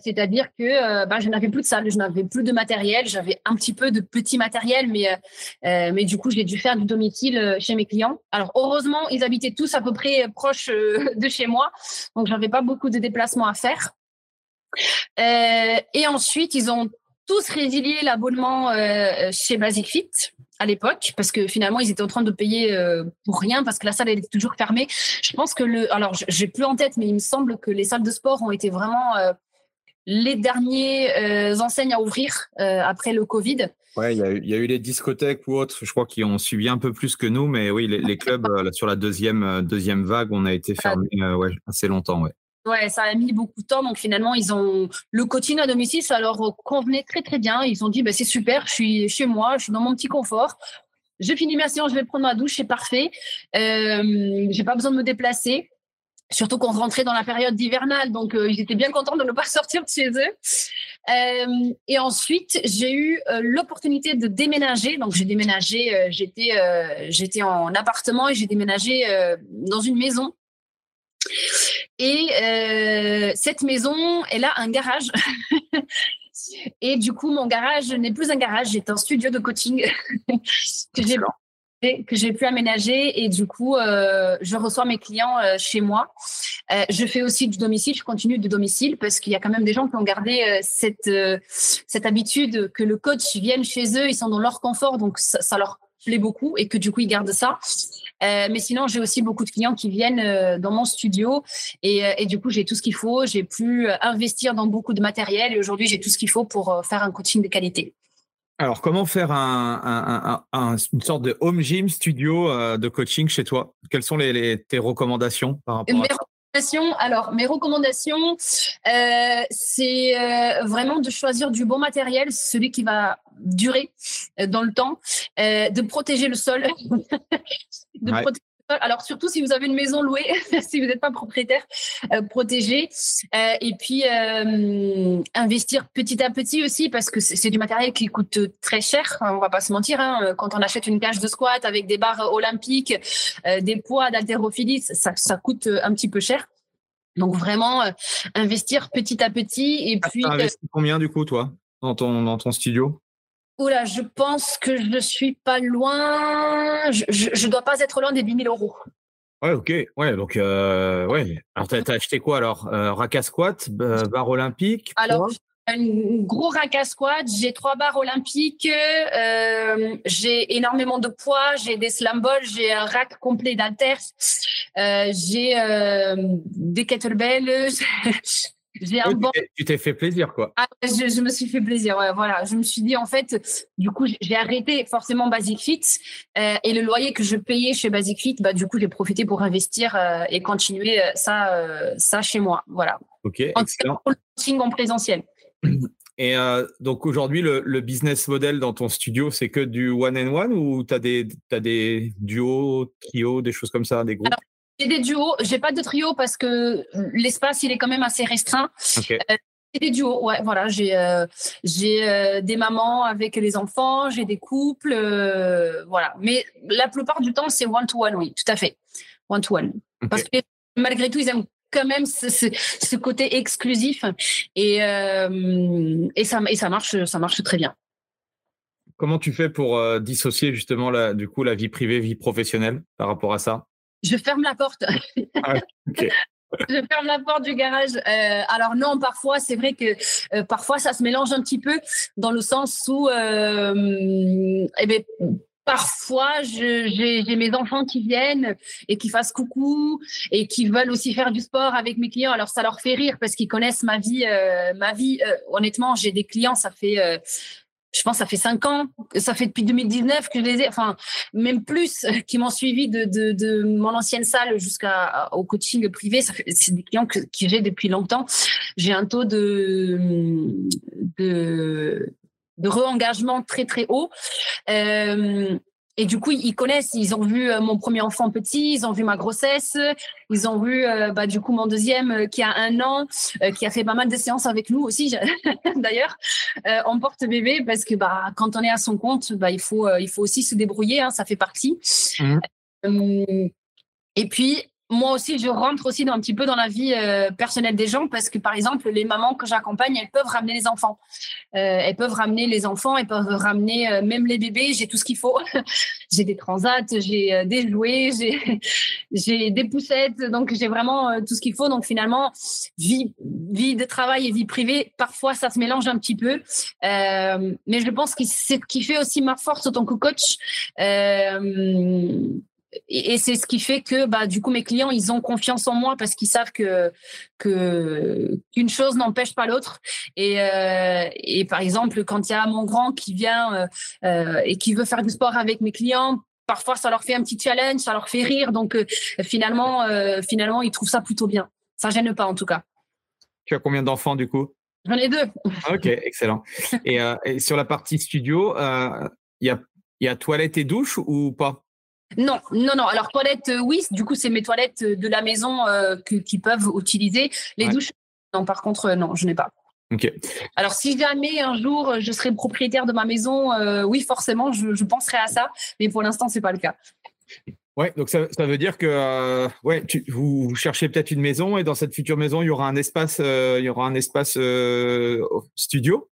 C'est-à-dire que je n'avais plus de salle, je n'avais plus de matériel, j'avais un petit peu de petit matériel, mais du coup, j'ai dû faire du domicile chez mes clients. Alors, heureusement, ils habitaient tous à peu près proches de chez moi, donc j'avais pas beaucoup de déplacements à faire. Et ensuite, ils ont tous résilié l'abonnement chez BasicFit à l'époque, parce que finalement, ils étaient en train de payer pour rien, parce que la salle, elle était toujours fermée. Je pense que j'ai plus en tête, mais il me semble que les salles de sport ont été vraiment les derniers enseignes à ouvrir après le Covid. Ouais, il y a eu les discothèques ou autres, je crois, qui ont suivi un peu plus que nous, mais oui, les clubs sur la deuxième vague, on a été fermés assez longtemps. Ouais. Ouais, ça a mis beaucoup de temps. Donc finalement, ils ont le coaching à domicile, ça leur convenait très très bien. Ils ont dit c'est super, je suis chez moi, je suis dans mon petit confort. Je finis ma séance, je vais prendre ma douche, c'est parfait. J'ai pas besoin de me déplacer. Surtout qu'on rentrait dans la période hivernale, donc ils étaient bien contents de ne pas sortir de chez eux. Et ensuite, j'ai eu l'opportunité de déménager. Donc, j'ai déménagé, j'étais en appartement et j'ai déménagé dans une maison. Et cette maison, elle a un garage. Et du coup, mon garage n'est plus un garage, c'est un studio de coaching que j'ai pu aménager et du coup, je reçois mes clients chez moi. Je fais aussi du domicile, je continue du domicile parce qu'il y a quand même des gens qui ont gardé cette habitude que le coach vienne chez eux, ils sont dans leur confort, donc ça leur plaît beaucoup et que du coup, ils gardent ça. Mais sinon, j'ai aussi beaucoup de clients qui viennent dans mon studio et du coup, j'ai tout ce qu'il faut. J'ai pu investir dans beaucoup de matériel et aujourd'hui, j'ai tout ce qu'il faut pour faire un coaching de qualité. Alors, comment faire une sorte de home gym studio de coaching chez toi? Quelles sont tes recommandations par rapport à ça? Alors, mes recommandations, c'est vraiment de choisir du bon matériel, celui qui va durer dans le temps, de protéger le sol. Alors, surtout si vous avez une maison louée, si vous n'êtes pas propriétaire, protégez. Et puis, investir petit à petit aussi, parce que c'est du matériel qui coûte très cher, on ne va pas se mentir. Hein. Quand on achète une cage de squat avec des barres olympiques, des poids d'haltérophilie, ça coûte un petit peu cher. Donc, vraiment, investir petit à petit. Et puis, t'as investi combien, du coup, toi, dans ton studio ? Oula, je pense que je ne suis pas loin. Je ne dois pas être loin des 10 000 euros. Ouais, ok. Ouais, donc, ouais. Alors, tu as acheté quoi alors? Rack à squat, barre olympique? Alors, un gros rack à squat, j'ai 3 barres olympiques, j'ai énormément de poids, j'ai des slam balls, j'ai un rack complet d'haltères, j'ai des kettlebells. Tu t'es fait plaisir, quoi. Ah, je me suis fait plaisir, ouais, voilà. Je me suis dit, en fait, du coup, j'ai arrêté forcément BasicFit et le loyer que je payais chez BasicFit, bah, du coup, j'ai profité pour investir et continuer ça chez moi, voilà. Ok, excellent. Pour le coaching en présentiel. Et donc, aujourd'hui, le business model dans ton studio, c'est que du one-on-one ou tu as des duos, trios, des choses comme ça, des groupes? Alors, j'ai des duos, j'ai pas de trio parce que l'espace il est quand même assez restreint. Okay. J'ai des duos, ouais, voilà, j'ai des mamans avec les enfants, j'ai des couples, voilà. Mais la plupart du temps c'est one to one, oui, tout à fait, one to one. Okay. Parce que malgré tout ils aiment quand même ce côté exclusif et ça marche très bien. Comment tu fais pour dissocier justement la vie privée, vie professionnelle par rapport à ça? Je ferme la porte. Ah, okay. Je ferme la porte du garage. Alors non, parfois, c'est vrai que parfois, ça se mélange un petit peu dans le sens où parfois, j'ai mes enfants qui viennent et qui fassent coucou et qui veulent aussi faire du sport avec mes clients. Alors, ça leur fait rire parce qu'ils connaissent ma vie. Honnêtement, j'ai des clients, ça fait... je pense que ça fait 5 ans, ça fait depuis 2019 que je les ai, enfin, même plus, qui m'ont suivi de mon ancienne salle jusqu'au coaching privé. C'est des clients que j'ai depuis longtemps. J'ai un taux de re-engagement très, très haut. Et du coup, ils connaissent, ils ont vu mon premier enfant petit, ils ont vu ma grossesse, ils ont vu du coup mon deuxième qui a 1 an, qui a fait pas mal de séances avec nous aussi. D'ailleurs, on porte bébé parce que quand on est à son compte, il faut aussi se débrouiller, hein, ça fait partie. Mmh. Et puis moi aussi, je rentre aussi un petit peu dans la vie personnelle des gens parce que, par exemple, les mamans que j'accompagne, elles peuvent ramener les enfants. Elles peuvent ramener même les bébés. J'ai tout ce qu'il faut. J'ai des transats, j'ai des jouets, j'ai des poussettes. Donc, j'ai vraiment tout ce qu'il faut. Donc, finalement, vie de travail et vie privée, parfois, ça se mélange un petit peu. Mais je pense que c'est ce qui fait aussi ma force en tant que coach. Et c'est ce qui fait que du coup mes clients ils ont confiance en moi parce qu'ils savent que une chose n'empêche pas l'autre et par exemple quand il y a mon grand qui vient et qui veut faire du sport avec mes clients, parfois ça leur fait un petit challenge, ça leur fait rire, donc finalement ils trouvent ça plutôt bien, ça gêne pas en tout cas. Tu as combien d'enfants du coup? J'en ai 2. Ok, excellent. Et sur la partie studio, il y a toilette et douche ou pas? Non. Alors, toilettes, oui. Du coup, c'est mes toilettes de la maison qu'ils peuvent utiliser. Les douches, non, par contre, non, je n'ai pas. OK. Alors, si jamais un jour, je serai propriétaire de ma maison, oui, forcément, je penserai à ça. Mais pour l'instant, ce n'est pas le cas. Oui, donc ça veut dire que vous cherchez peut-être une maison et dans cette future maison, il y aura un espace, studio.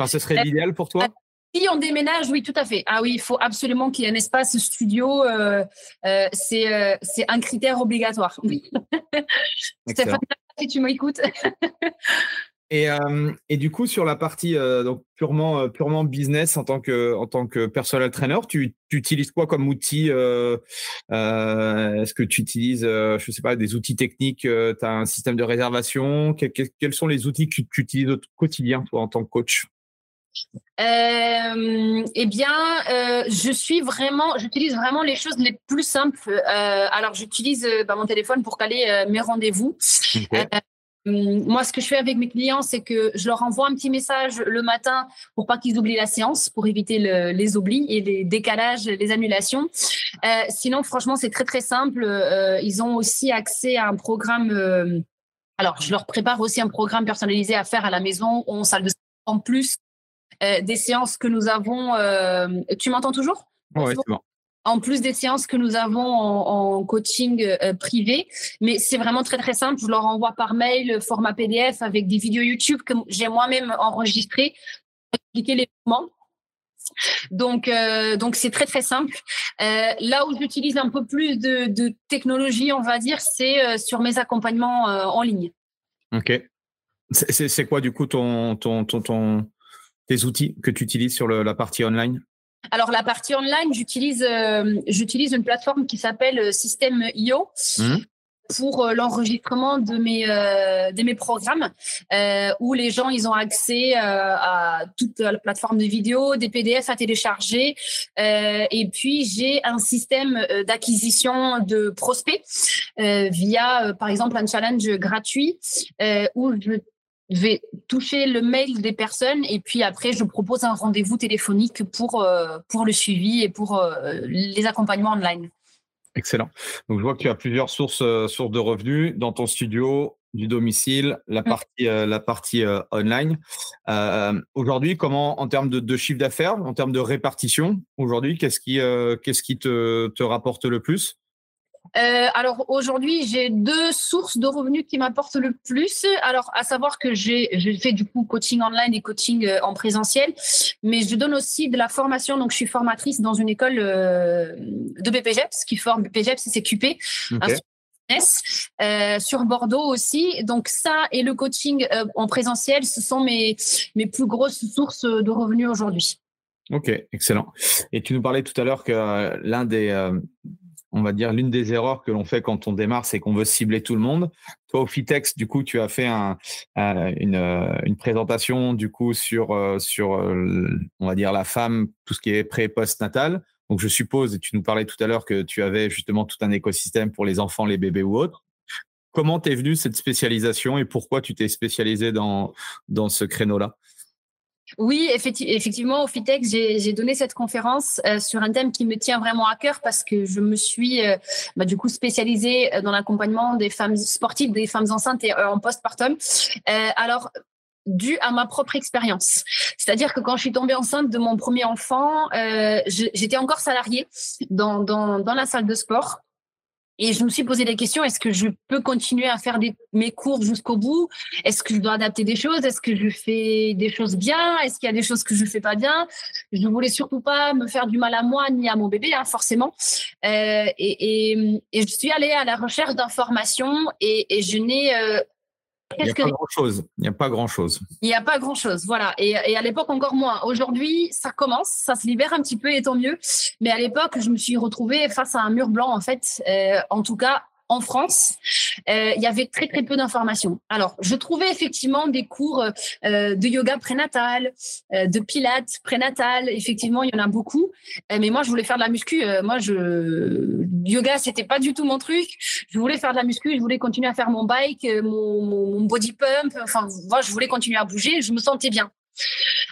Enfin, ce serait l'idéal pour toi ? Si on déménage, oui, tout à fait. Ah oui, il faut absolument qu'il y ait un espace studio. C'est un critère obligatoire. Stéphane, si tu m'écoutes. Et du coup, sur la partie donc purement business en tant que personal trainer, tu utilises quoi comme outil? Est-ce que tu utilises, je sais pas, des outils techniques? Tu as un système de réservation? Quels sont les outils que tu utilises au quotidien, toi, en tant que coach? J'utilise vraiment les choses les plus simples. Alors, j'utilise mon téléphone pour caler mes rendez-vous. Okay. Moi, ce que je fais avec mes clients, c'est que je leur envoie un petit message le matin pour pas qu'ils oublient la séance, pour éviter les oublis et les décalages, les annulations. Sinon, franchement, c'est très, très simple. Ils ont aussi accès à un programme. Alors, je leur prépare aussi un programme personnalisé à faire à la maison ou en salle de sport, en plus des séances que nous avons. Tu m'entends toujours ? Oui, c'est bon. En plus des séances que nous avons en coaching privé. Mais c'est vraiment très, très simple. Je leur envoie par mail, format PDF, avec des vidéos YouTube que j'ai moi-même enregistrées pour expliquer les mouvements. Donc c'est très, très simple. Là où j'utilise un peu plus de technologie, on va dire, c'est sur mes accompagnements en ligne. OK. C'est quoi, du coup, tes outils que tu utilises sur la partie online ? Alors, la partie online, j'utilise une plateforme qui s'appelle System.io pour l'enregistrement de mes programmes où les gens, ils ont accès à toute la plateforme de vidéos, des PDF à télécharger. Et puis, j'ai un système d'acquisition de prospects via, par exemple, un challenge gratuit où je vais toucher le mail des personnes et puis après, je propose un rendez-vous téléphonique pour le suivi et pour les accompagnements online. Excellent. Donc, je vois que tu as plusieurs sources de revenus dans ton studio, du domicile, la partie online. Aujourd'hui, comment, en termes de chiffre d'affaires, en termes de répartition, aujourd'hui, qu'est-ce qui te rapporte le plus ? Alors aujourd'hui, j'ai deux sources de revenus qui m'apportent le plus. Alors, à savoir que je fais du coup coaching online et coaching en présentiel, mais je donne aussi de la formation. Donc, je suis formatrice dans une école de BPJEPS qui forme BPJEPS et CQP. Okay. Sur Bordeaux aussi. Donc ça et le coaching en présentiel, ce sont mes plus grosses sources de revenus aujourd'hui. Ok, excellent. Et tu nous parlais tout à l'heure que l'une des erreurs que l'on fait quand on démarre, c'est qu'on veut cibler tout le monde. Toi, au Fitex, du coup, tu as fait une présentation du coup sur on va dire la femme, tout ce qui est pré et post-natal. Donc, je suppose, et tu nous parlais tout à l'heure que tu avais justement tout un écosystème pour les enfants, les bébés ou autres. Comment t'es venue cette spécialisation et pourquoi tu t'es spécialisé dans ce créneau-là ? Oui, effectivement, au Fitex, j'ai donné cette conférence sur un thème qui me tient vraiment à cœur parce que je me suis du coup spécialisée dans l'accompagnement des femmes sportives, des femmes enceintes et en postpartum. Alors, dû à ma propre expérience. C'est-à-dire que quand je suis tombée enceinte de mon premier enfant, j'étais encore salariée dans la salle de sport. Et je me suis posé la question, est-ce que je peux continuer à faire mes cours jusqu'au bout? Est-ce que je dois adapter des choses? Est-ce que je fais des choses bien? Est-ce qu'il y a des choses que je fais pas bien? Je ne voulais surtout pas me faire du mal à moi ni à mon bébé, forcément. Et je suis allée à la recherche d'informations et je n'ai... Il n'y a pas grand-chose. Il n'y a pas grand-chose, voilà. Et à l'époque, encore moins. Aujourd'hui, ça commence, ça se libère un petit peu et tant mieux. Mais à l'époque, je me suis retrouvée face à un mur blanc, en fait. En tout cas, en France, il y avait très, très peu d'informations. Alors, je trouvais effectivement des cours de yoga prénatal, de pilates prénatal. Effectivement, il y en a beaucoup. Mais moi, je voulais faire de la muscu. Yoga, c'était pas du tout mon truc. Je voulais faire de la muscu, je voulais continuer à faire mon bike, mon body pump. Enfin, moi, je voulais continuer à bouger, je me sentais bien.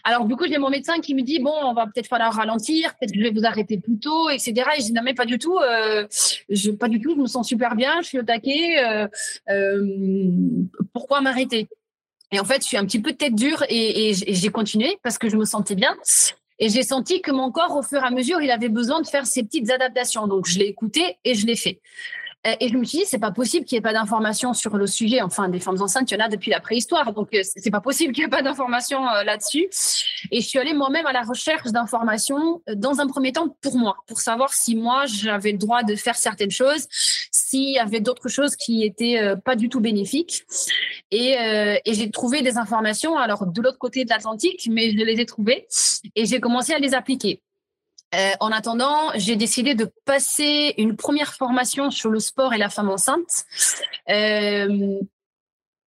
Alors, du coup, j'ai mon médecin qui me dit « Bon, on va peut-être falloir ralentir, peut-être que je vais vous arrêter plus tôt, etc. » Et je dis « Non, mais pas du tout. Pas du tout, je me sens super bien, je suis au taquet. Pourquoi m'arrêter ?» Et en fait, je suis un petit peu tête dure et j'ai continué parce que je me sentais bien. Et j'ai senti que mon corps, au fur et à mesure, il avait besoin de faire ses petites adaptations. Donc, je l'ai écouté et je l'ai fait. Et je me suis dit, c'est pas possible qu'il n'y ait pas d'informations sur le sujet. Enfin, des femmes enceintes, il y en a depuis la préhistoire. Donc, c'est pas possible qu'il n'y ait pas d'informations là-dessus. Et je suis allée moi-même à la recherche d'informations, dans un premier temps pour moi, pour savoir si moi, j'avais le droit de faire certaines choses, s'il y avait d'autres choses qui étaient pas du tout bénéfiques. Et j'ai trouvé des informations, alors de l'autre côté de l'Atlantique, mais je les ai trouvées et j'ai commencé à les appliquer. En attendant, j'ai décidé de passer une première formation sur le sport et la femme enceinte.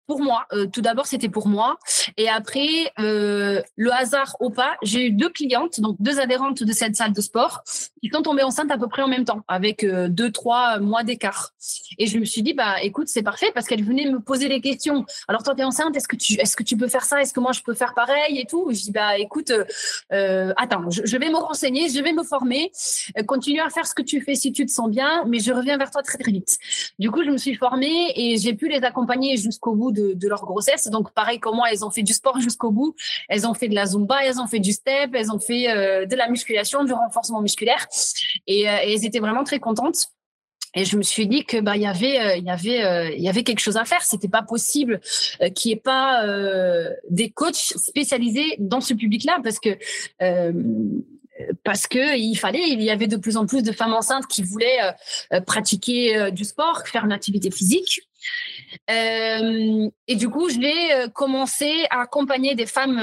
Pour moi, tout d'abord, c'était pour moi. Et après, le hasard au pas, j'ai eu deux clientes, donc deux adhérentes de cette salle de sport, qui sont tombées enceintes à peu près en même temps, avec 2-3 mois d'écart. Et je me suis dit, bah, écoute, c'est parfait, parce qu'elles venaient me poser les questions. Alors, toi, t'es enceinte, est-ce que tu peux faire ça? Est-ce que moi, je peux faire pareil et tout? Et je dis, bah, écoute, attends, je vais me renseigner, je vais me former, continue à faire ce que tu fais si tu te sens bien, mais je reviens vers toi très, très vite. Du coup, je me suis formée et j'ai pu les accompagner jusqu'au bout de leur grossesse. Donc, pareil comme moi, elles ont fait du sport jusqu'au bout. Elles ont fait de la Zumba, elles ont fait du step, elles ont fait de la musculation, du renforcement musculaire. Et elles étaient vraiment très contentes. Et je me suis dit que il y avait quelque chose à faire. C'était pas possible qu'il n'y ait pas des coachs spécialisés dans ce public-là, parce que il y avait de plus en plus de femmes enceintes qui voulaient pratiquer du sport, faire une activité physique. Et du coup, je vais commencer à accompagner des femmes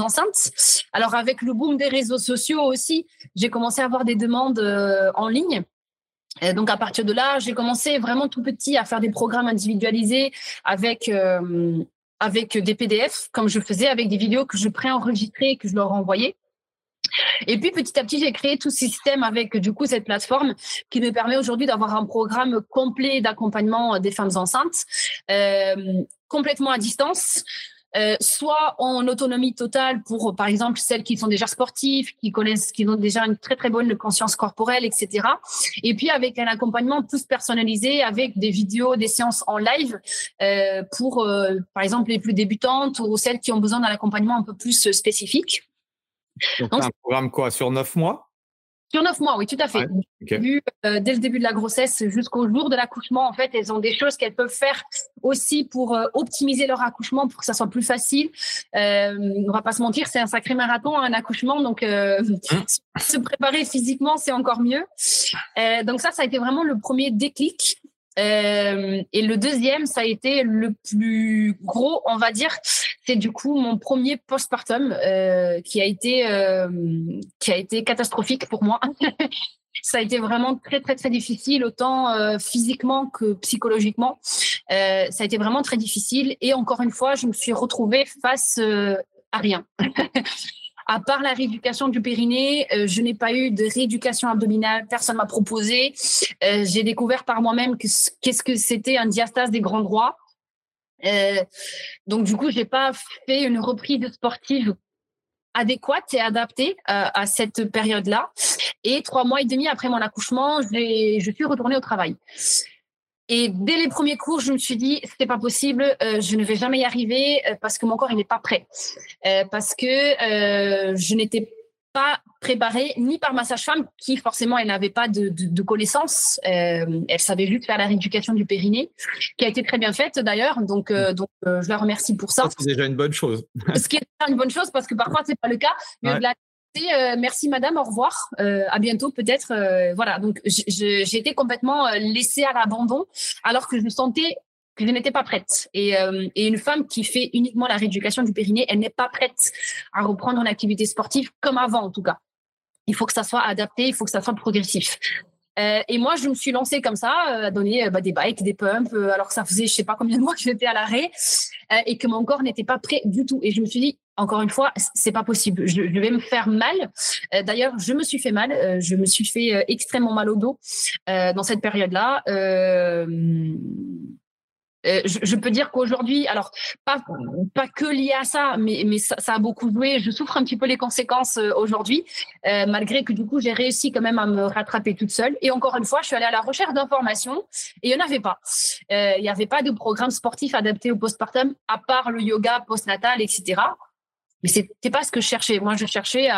enceintes. Alors, avec le boom des réseaux sociaux aussi, j'ai commencé à avoir des demandes en ligne. Et donc, à partir de là, j'ai commencé vraiment tout petit à faire des programmes individualisés avec des PDF, comme je faisais, avec des vidéos que je préenregistrais et que je leur envoyais. Et puis, petit à petit, j'ai créé tout ce système avec, du coup, cette plateforme qui me permet aujourd'hui d'avoir un programme complet d'accompagnement des femmes enceintes, complètement à distance, soit en autonomie totale pour, par exemple, celles qui sont déjà sportives, qui ont déjà une très, très bonne conscience corporelle, etc. Et puis, avec un accompagnement plus personnalisé, avec des vidéos, des séances en live pour, par exemple, les plus débutantes ou celles qui ont besoin d'un accompagnement un peu plus spécifique. Donc c'est un programme quoi, sur 9 mois? Sur 9 mois, oui, tout à fait. Ouais, okay. Dès le début de la grossesse jusqu'au jour de l'accouchement, en fait, elles ont des choses qu'elles peuvent faire aussi pour optimiser leur accouchement, pour que ça soit plus facile. On ne va pas se mentir, c'est un sacré marathon, un accouchement, donc se préparer physiquement, c'est encore mieux. Donc ça a été vraiment le premier déclic. Et le deuxième, ça a été le plus gros, on va dire, c'est du coup mon premier postpartum qui a été catastrophique pour moi. Ça a été vraiment très, très, très difficile, autant physiquement que psychologiquement. Ça a été vraiment très difficile. Et encore une fois, je me suis retrouvée face à rien. À part la rééducation du périnée, je n'ai pas eu de rééducation abdominale, personne m'a proposé. J'ai découvert par moi-même qu'est-ce que c'était un diastase des grands droits. Donc, du coup, j'ai pas fait une reprise sportive adéquate et adaptée à cette période-là. Et 3 mois et demi après mon accouchement, je suis retournée au travail. Et dès les premiers cours, je me suis dit, c'est pas possible, je ne vais jamais y arriver parce que mon corps, il n'est pas prêt. Parce que je n'étais pas préparée ni par ma sage-femme qui, forcément, elle n'avait pas de connaissances. Elle savait juste faire la rééducation du périnée, qui a été très bien faite d'ailleurs. Donc, je la remercie pour ça. C'est déjà une bonne chose. Ce qui est déjà une bonne chose parce que parfois, c'est pas le cas. Mais ouais. Merci madame, au revoir, à bientôt peut-être. Voilà, donc j'ai été complètement laissée à l'abandon alors que je sentais que je n'étais pas prête. Et une femme qui fait uniquement la rééducation du périnée, elle n'est pas prête à reprendre une activité sportive comme avant en tout cas. Il faut que ça soit adapté, il faut que ça soit progressif. Et moi, je me suis lancée comme ça, à donner des bikes, des pumps, alors que ça faisait je sais pas combien de mois que j'étais à l'arrêt et que mon corps n'était pas prêt du tout. Et je me suis dit, encore une fois, c'est pas possible. Je vais me faire mal. D'ailleurs, je me suis fait mal. Je me suis fait extrêmement mal au dos dans cette période-là. Je peux dire qu'aujourd'hui, alors pas que lié à ça, mais ça a beaucoup joué. Je souffre un petit peu les conséquences aujourd'hui, malgré que du coup j'ai réussi quand même à me rattraper toute seule. Et encore une fois, je suis allée à la recherche d'informations et il n'y en avait pas. Il n'y avait pas de programme sportif adapté au postpartum, à part le yoga postnatal, etc. Mais c'était pas ce que je cherchais. Moi, je cherchais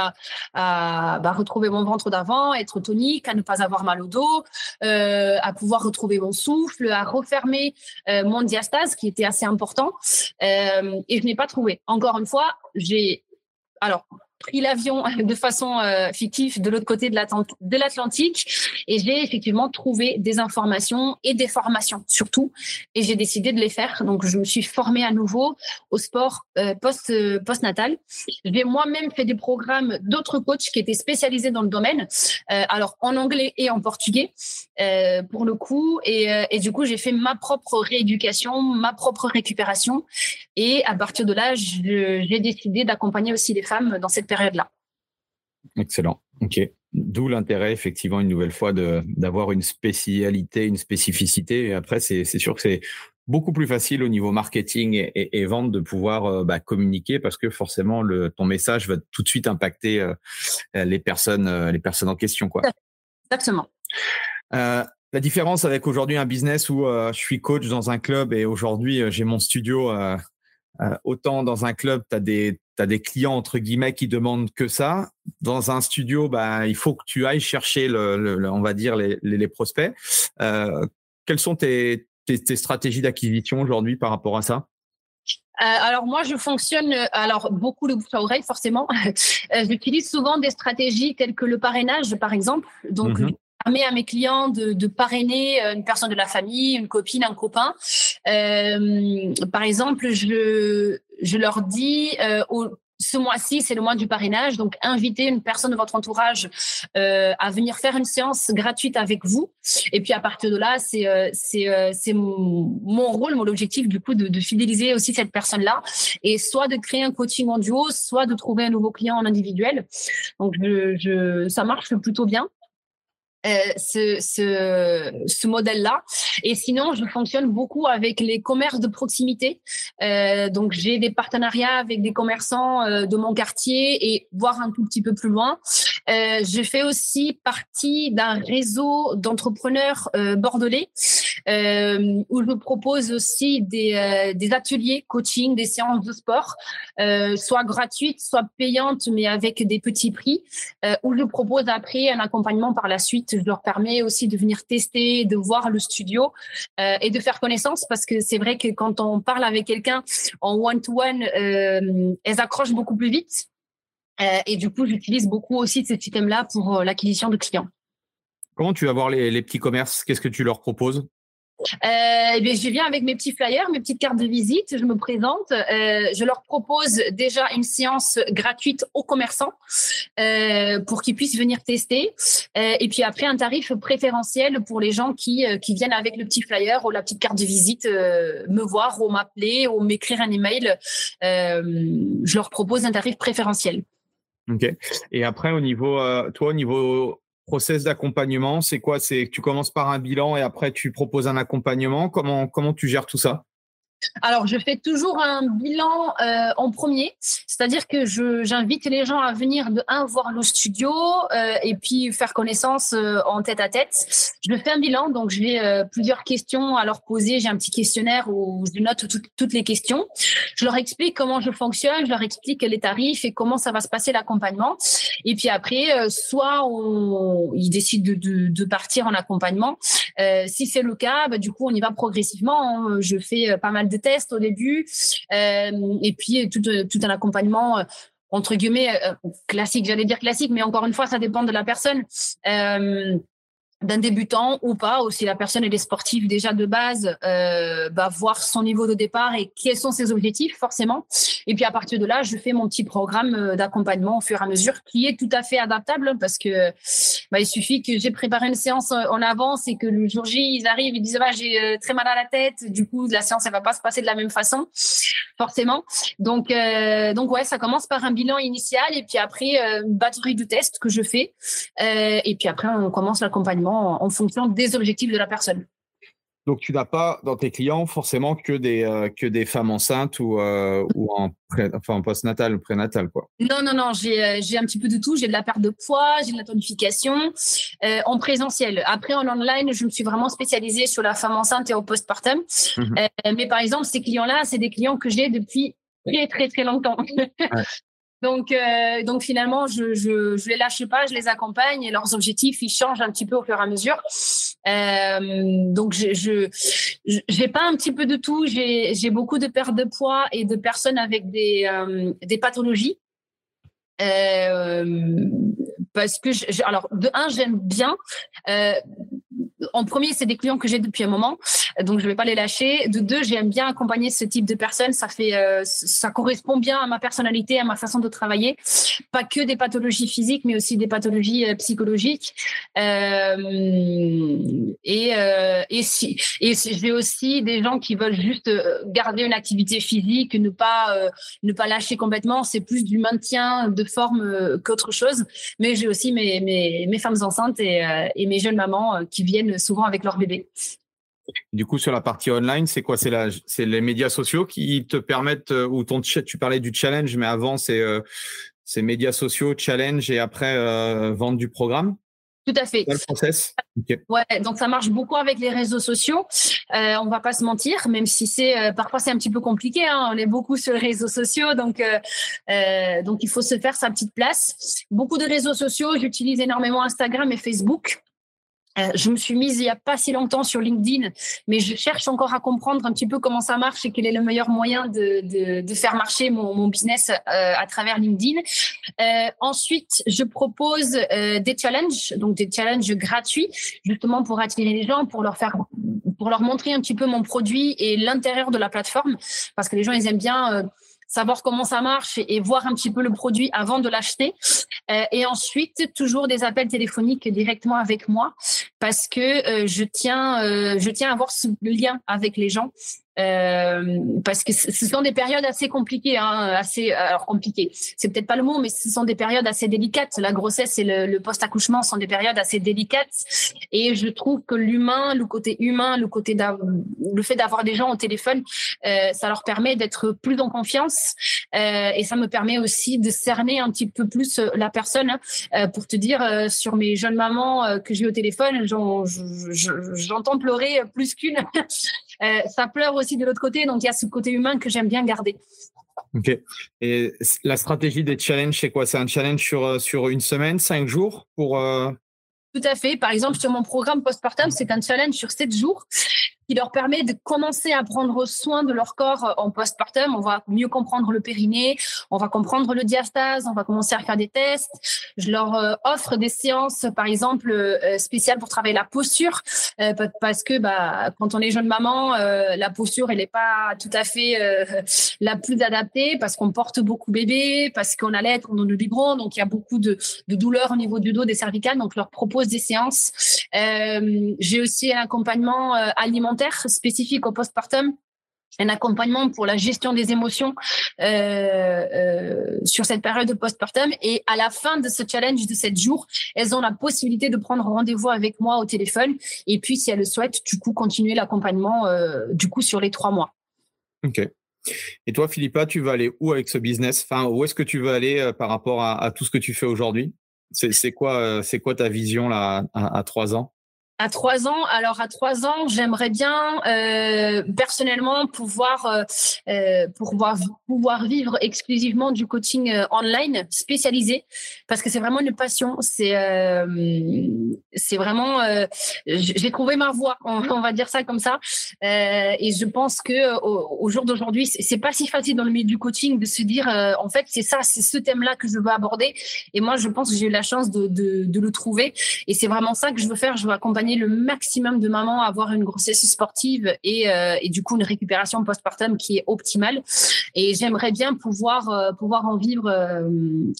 à retrouver mon ventre d'avant, être tonique, à ne pas avoir mal au dos, à pouvoir retrouver mon souffle, à refermer mon diastase qui était assez important. Et je n'ai pas trouvé. Encore une fois, j'ai pris l'avion de façon fictive de l'autre côté de l'Atlantique et j'ai effectivement trouvé des informations et des formations surtout et j'ai décidé de les faire. Donc, je me suis formée à nouveau au sport post-natal. J'ai moi-même fait des programmes d'autres coachs qui étaient spécialisés dans le domaine, en anglais et en portugais pour le coup. Et du coup, j'ai fait ma propre rééducation, ma propre récupération et à partir de là, j'ai décidé d'accompagner aussi les femmes dans cette période-là. Excellent. OK. D'où l'intérêt, effectivement, une nouvelle fois, d'avoir une spécialité, une spécificité. Et après, c'est sûr que c'est beaucoup plus facile au niveau marketing et vente de pouvoir communiquer parce que forcément, ton message va tout de suite impacter les personnes en question, quoi. Exactement. La différence avec aujourd'hui un business où je suis coach dans un club et aujourd'hui, j'ai mon studio. Autant dans un club, tu as des clients entre guillemets qui demandent que ça. Dans un studio, il faut que tu ailles chercher on va dire les prospects. Quelles sont tes stratégies d'acquisition aujourd'hui par rapport à ça ? Moi, je fonctionne beaucoup le bouche à oreille forcément. J'utilise souvent des stratégies telles que le parrainage, par exemple. Donc permet à mes clients de parrainer une personne de la famille, une copine, un copain. Par exemple, je leur dis ce mois-ci, c'est le mois du parrainage, donc invitez une personne de votre entourage à venir faire une séance gratuite avec vous. Et puis à partir de là, c'est mon rôle, mon objectif du coup de fidéliser aussi cette personne-là et soit de créer un coaching en duo, soit de trouver un nouveau client en individuel. Donc ça marche plutôt bien. Ce modèle-là. Et sinon, je fonctionne beaucoup avec les commerces de proximité. Donc, j'ai des partenariats avec des commerçants de mon quartier et voire un tout petit peu plus loin. Je fais aussi partie d'un réseau d'entrepreneurs bordelais où je propose aussi des ateliers coaching, des séances de sport, soit gratuites, soit payantes, mais avec des petits prix, où je propose après un accompagnement par la suite. Je leur permets aussi de venir tester, de voir le studio et de faire connaissance parce que c'est vrai que quand on parle avec quelqu'un en one-to-one, elles accrochent beaucoup plus vite. Et du coup, j'utilise beaucoup aussi ce système-là pour l'acquisition de clients. Comment tu vas voir les petits commerces ? Qu'est-ce que tu leur proposes ? Je viens avec mes petits flyers, mes petites cartes de visite, je me présente, je leur propose déjà une séance gratuite aux commerçants pour qu'ils puissent venir tester et puis après un tarif préférentiel pour les gens qui viennent avec le petit flyer ou la petite carte de visite me voir ou m'appeler ou m'écrire un email, je leur propose un tarif préférentiel. Ok. Et après au niveau process d'accompagnement, c'est quoi ? C'est que tu commences par un bilan et après tu proposes un accompagnement. Comment tu gères tout ça ? Alors, je fais toujours un bilan en premier, c'est-à-dire que j'invite les gens à venir voir le studio et puis faire connaissance en tête-à-tête. Je fais un bilan, donc j'ai plusieurs questions à leur poser. J'ai un petit questionnaire où je note toutes les questions. Je leur explique comment je fonctionne, je leur explique les tarifs et comment ça va se passer l'accompagnement. Et puis après, soit ils décident de partir en accompagnement. Si c'est le cas, du coup, on y va progressivement. Je fais pas mal de tests au début et puis tout un accompagnement entre guillemets classique, mais encore une fois ça dépend de la personne d'un débutant ou pas, ou si la personne elle est sportive déjà de base, voir son niveau de départ et quels sont ses objectifs forcément. Et puis à partir de là, je fais mon petit programme d'accompagnement au fur et à mesure qui est tout à fait adaptable parce que il suffit que j'ai préparé une séance en avance et que le jour J, ils arrivent et disent j'ai très mal à la tête, du coup la séance elle va pas se passer de la même façon forcément. Donc ouais, ça commence par un bilan initial et puis après une batterie de tests que je fais et puis après on commence l'accompagnement en fonction des objectifs de la personne. Donc, tu n'as pas dans tes clients forcément que des femmes enceintes ou en post-natal ou prénatal, quoi. Non, j'ai un petit peu de tout. J'ai de la perte de poids, j'ai de la tonification en présentiel. Après, en online, je me suis vraiment spécialisée sur la femme enceinte et au postpartum. Mm-hmm. Mais par exemple, ces clients-là, c'est des clients que j'ai depuis très, très, très longtemps. Ouais. Donc finalement, je les lâche pas, je les accompagne et leurs objectifs, ils changent un petit peu au fur et à mesure. Donc, j'ai pas un petit peu de tout. J'ai beaucoup de pertes de poids et de personnes avec des pathologies. Parce que, alors, de un, j'aime bien. En premier, c'est des clients que j'ai depuis un moment, donc je ne vais pas les lâcher. De deux, j'aime bien accompagner ce type de personnes. Ça correspond bien à ma personnalité, à ma façon de travailler. Pas que des pathologies physiques, mais aussi des pathologies psychologiques. Et j'ai aussi des gens qui veulent juste garder une activité physique, ne pas lâcher complètement. C'est plus du maintien de forme qu'autre chose. Mais j'ai aussi mes femmes enceintes et mes jeunes mamans qui viennent souvent avec leur bébé. Du coup, sur la partie online, c'est quoi ? C'est les médias sociaux qui te permettent, ou tu parlais du challenge, mais avant, c'est médias sociaux, challenge et après vente du programme ? Tout à fait. Okay. Ouais, donc ça marche beaucoup avec les réseaux sociaux. On ne va pas se mentir, même si parfois c'est un petit peu compliqué. Hein, on est beaucoup sur les réseaux sociaux, donc il faut se faire sa petite place. Beaucoup de réseaux sociaux, j'utilise énormément Instagram et Facebook. Je me suis mise il n'y a pas si longtemps sur LinkedIn, mais je cherche encore à comprendre un petit peu comment ça marche et quel est le meilleur moyen de faire marcher mon business à travers LinkedIn. Ensuite, je propose des challenges, donc des challenges gratuits, justement pour attirer les gens, pour leur montrer un petit peu mon produit et l'intérieur de la plateforme, parce que les gens, ils aiment bien... savoir comment ça marche et voir un petit peu le produit avant de l'acheter. Et ensuite, toujours des appels téléphoniques directement avec moi parce que je tiens à avoir ce lien avec les gens. Parce que ce sont des périodes assez compliquées, hein, alors compliquées, c'est peut-être pas le mot, mais ce sont des périodes assez délicates. La grossesse et le post-accouchement sont des périodes assez délicates, et je trouve que le fait d'avoir des gens au téléphone, ça leur permet d'être plus en confiance, et ça me permet aussi de cerner un petit peu plus la personne, hein, pour te dire, sur mes jeunes mamans que j'ai au téléphone, j'entends pleurer plus qu'une. Ça pleure aussi de l'autre côté, donc il y a ce côté humain que j'aime bien garder. Ok. Et la stratégie des challenges, c'est quoi ? C'est un challenge sur une semaine, 5 jours pour… Tout à fait. Par exemple, sur mon programme postpartum, c'est un challenge sur 7 jours qui leur permet de commencer à prendre soin de leur corps en postpartum. On va mieux comprendre le périnée, on va comprendre le diastase, on va commencer à faire des tests. Je leur offre des séances, par exemple, spéciales pour travailler la posture, parce que quand on est jeune maman, la posture, elle n'est pas tout à fait la plus adaptée, parce qu'on porte beaucoup bébé, parce qu'on allait, on donne le biberon, donc il y a beaucoup de douleurs au niveau du dos, des cervicales, donc je leur propose des séances. J'ai aussi un accompagnement alimentaire spécifique au postpartum, un accompagnement pour la gestion des émotions sur cette période de postpartum. Et à la fin de ce challenge de 7 jours, elles ont la possibilité de prendre rendez-vous avec moi au téléphone. Et puis, si elles le souhaitent, du coup, continuer l'accompagnement sur les 3 mois. OK. Et toi, Filipa, tu vas aller où avec ce business ? Enfin, où est-ce que tu veux aller par rapport à tout ce que tu fais aujourd'hui ? C'est quoi ta vision là, à 3 ans ? À 3 ans, j'aimerais bien personnellement pouvoir vivre exclusivement du coaching online spécialisé, parce que c'est vraiment une passion. C'est vraiment j'ai trouvé ma voie, on va dire ça comme ça. Et je pense que au jour d'aujourd'hui, c'est pas si facile dans le milieu du coaching de se dire en fait c'est ce thème-là que je veux aborder. Et moi, je pense que j'ai eu la chance de le trouver. Et c'est vraiment ça que je veux faire. Je veux accompagner le maximum de mamans à avoir une grossesse sportive et du coup une récupération postpartum qui est optimale, et j'aimerais bien pouvoir en vivre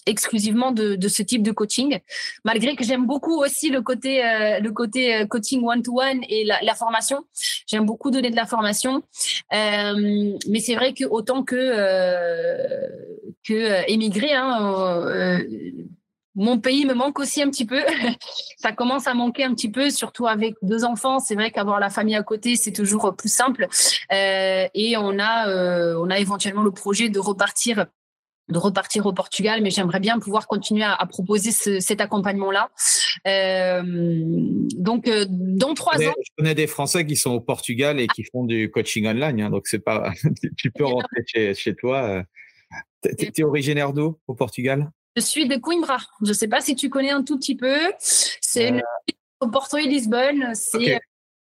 exclusivement de ce type de coaching, malgré que j'aime beaucoup aussi le côté coaching one-to-one et la formation. J'aime beaucoup donner de la formation, mais c'est vrai que autant que émigrer, hein, mon pays me manque aussi un petit peu. Ça commence à manquer un petit peu, surtout avec 2 enfants. C'est vrai qu'avoir la famille à côté, c'est toujours plus simple. Et on a éventuellement le projet de repartir au Portugal, mais j'aimerais bien pouvoir continuer à proposer cet accompagnement-là. Donc, dans 3 ans… Je connais des Français qui sont au Portugal et qui font du coaching online. Hein, donc, c'est pas… tu peux rentrer chez toi. Tu es originaire d'où au Portugal ? Je suis de Coimbra. Je ne sais pas si tu connais un tout petit peu. C'est une au Porto et Lisbonne. C'est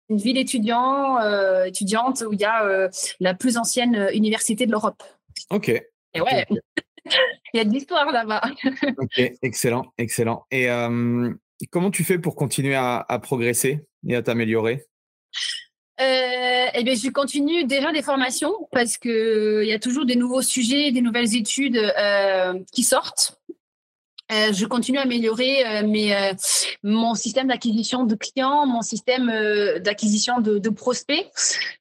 une ville étudiante où il y a la plus ancienne université de l'Europe. Ok. Et ouais, il y a de l'histoire là-bas. Ok, excellent, excellent. Et comment tu fais pour continuer à progresser et à t'améliorer ? Eh bien, je continue déjà les formations parce qu'il y a toujours des nouveaux sujets, des nouvelles études qui sortent. Je continue à améliorer mon système d'acquisition de clients, mon système d'acquisition de prospects.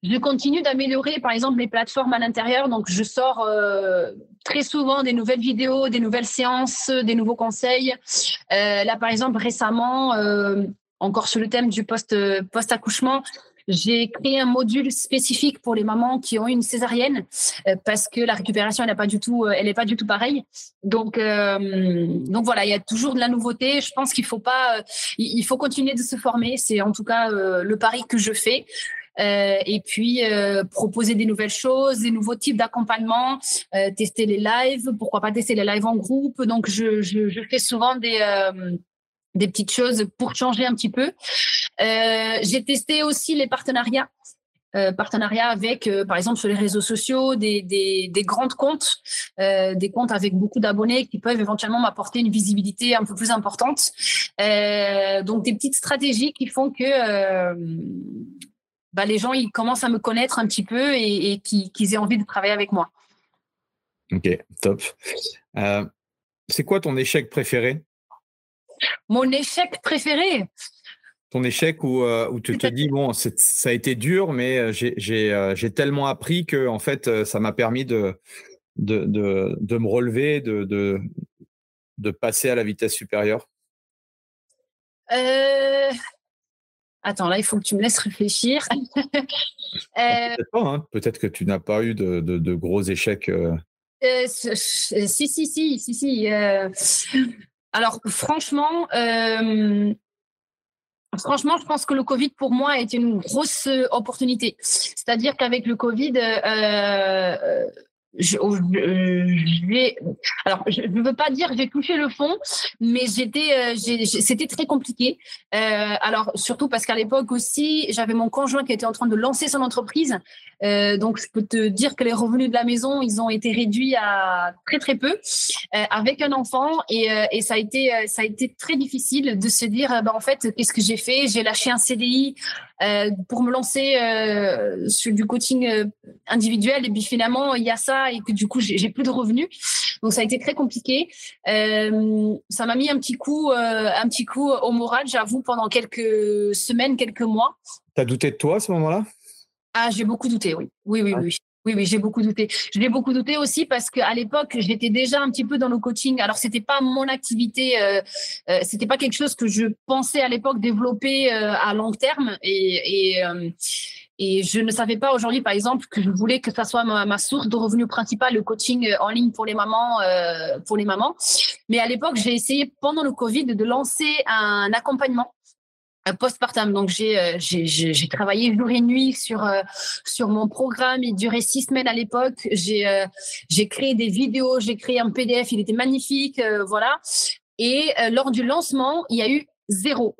Je continue d'améliorer, par exemple, mes plateformes à l'intérieur. Donc, je sors très souvent des nouvelles vidéos, des nouvelles séances, des nouveaux conseils. Là, par exemple, récemment, encore sur le thème du post-accouchement, j'ai créé un module spécifique pour les mamans qui ont eu une césarienne parce que la récupération, elle n'est pas du tout pareille. Donc voilà, il y a toujours de la nouveauté. Je pense qu'il faut pas, il faut continuer de se former. C'est en tout cas le pari que je fais. Et puis proposer des nouvelles choses, des nouveaux types d'accompagnement, tester les lives. Pourquoi pas tester les lives en groupe. Donc je fais souvent des petites choses pour changer un petit peu. J'ai testé aussi les partenariats avec, par exemple, sur les réseaux sociaux, des grands comptes, des comptes avec beaucoup d'abonnés qui peuvent éventuellement m'apporter une visibilité un peu plus importante. Donc, des petites stratégies qui font que les gens ils commencent à me connaître un petit peu et qu'ils aient envie de travailler avec moi. Ok, top. C'est quoi ton échec préféré ? Mon échec préféré. Ton échec où tu te dis bon, ça a été dur, mais j'ai tellement appris que en fait ça m'a permis de me relever, de passer à la vitesse supérieure. Attends, là il faut que tu me laisses réfléchir. Peut-être pas, hein. Peut-être que tu n'as pas eu de gros échecs. Si. Alors, franchement, je pense que le Covid, pour moi, est une grosse opportunité. C'est-à-dire qu'avec le Covid, je ne veux pas dire que j'ai touché le fond, mais c'était très compliqué. Alors, surtout parce qu'à l'époque aussi, j'avais mon conjoint qui était en train de lancer son entreprise. Donc, je peux te dire que les revenus de la maison, ils ont été réduits à très, très peu avec un enfant. Et ça a été très difficile de se dire, en fait, qu'est-ce que j'ai fait ? J'ai lâché un CDI pour me lancer sur du coaching individuel. Et puis, finalement, il y a ça et que du coup, j'ai plus de revenus. Donc, ça a été très compliqué. Ça m'a mis un petit coup au moral, j'avoue, pendant quelques semaines, quelques mois. Tu as douté de toi à ce moment-là ? Ah, j'ai beaucoup douté, oui. Oui, j'ai beaucoup douté. Je l'ai beaucoup douté aussi parce qu'à l'époque, j'étais déjà un petit peu dans le coaching. Alors, ce n'était pas mon activité, ce n'était pas quelque chose que je pensais à l'époque développer à long terme. Et je ne savais pas aujourd'hui, par exemple, que je voulais que ça soit ma source de revenus principale, le coaching en ligne pour les mamans. Mais à l'époque, j'ai essayé pendant le Covid de lancer un accompagnement postpartum. Donc, j'ai travaillé jour et nuit sur mon programme. Il durait 6 semaines à l'époque. J'ai créé des vidéos, j'ai créé un PDF. Il était magnifique, voilà. Et lors du lancement, il y a eu 0.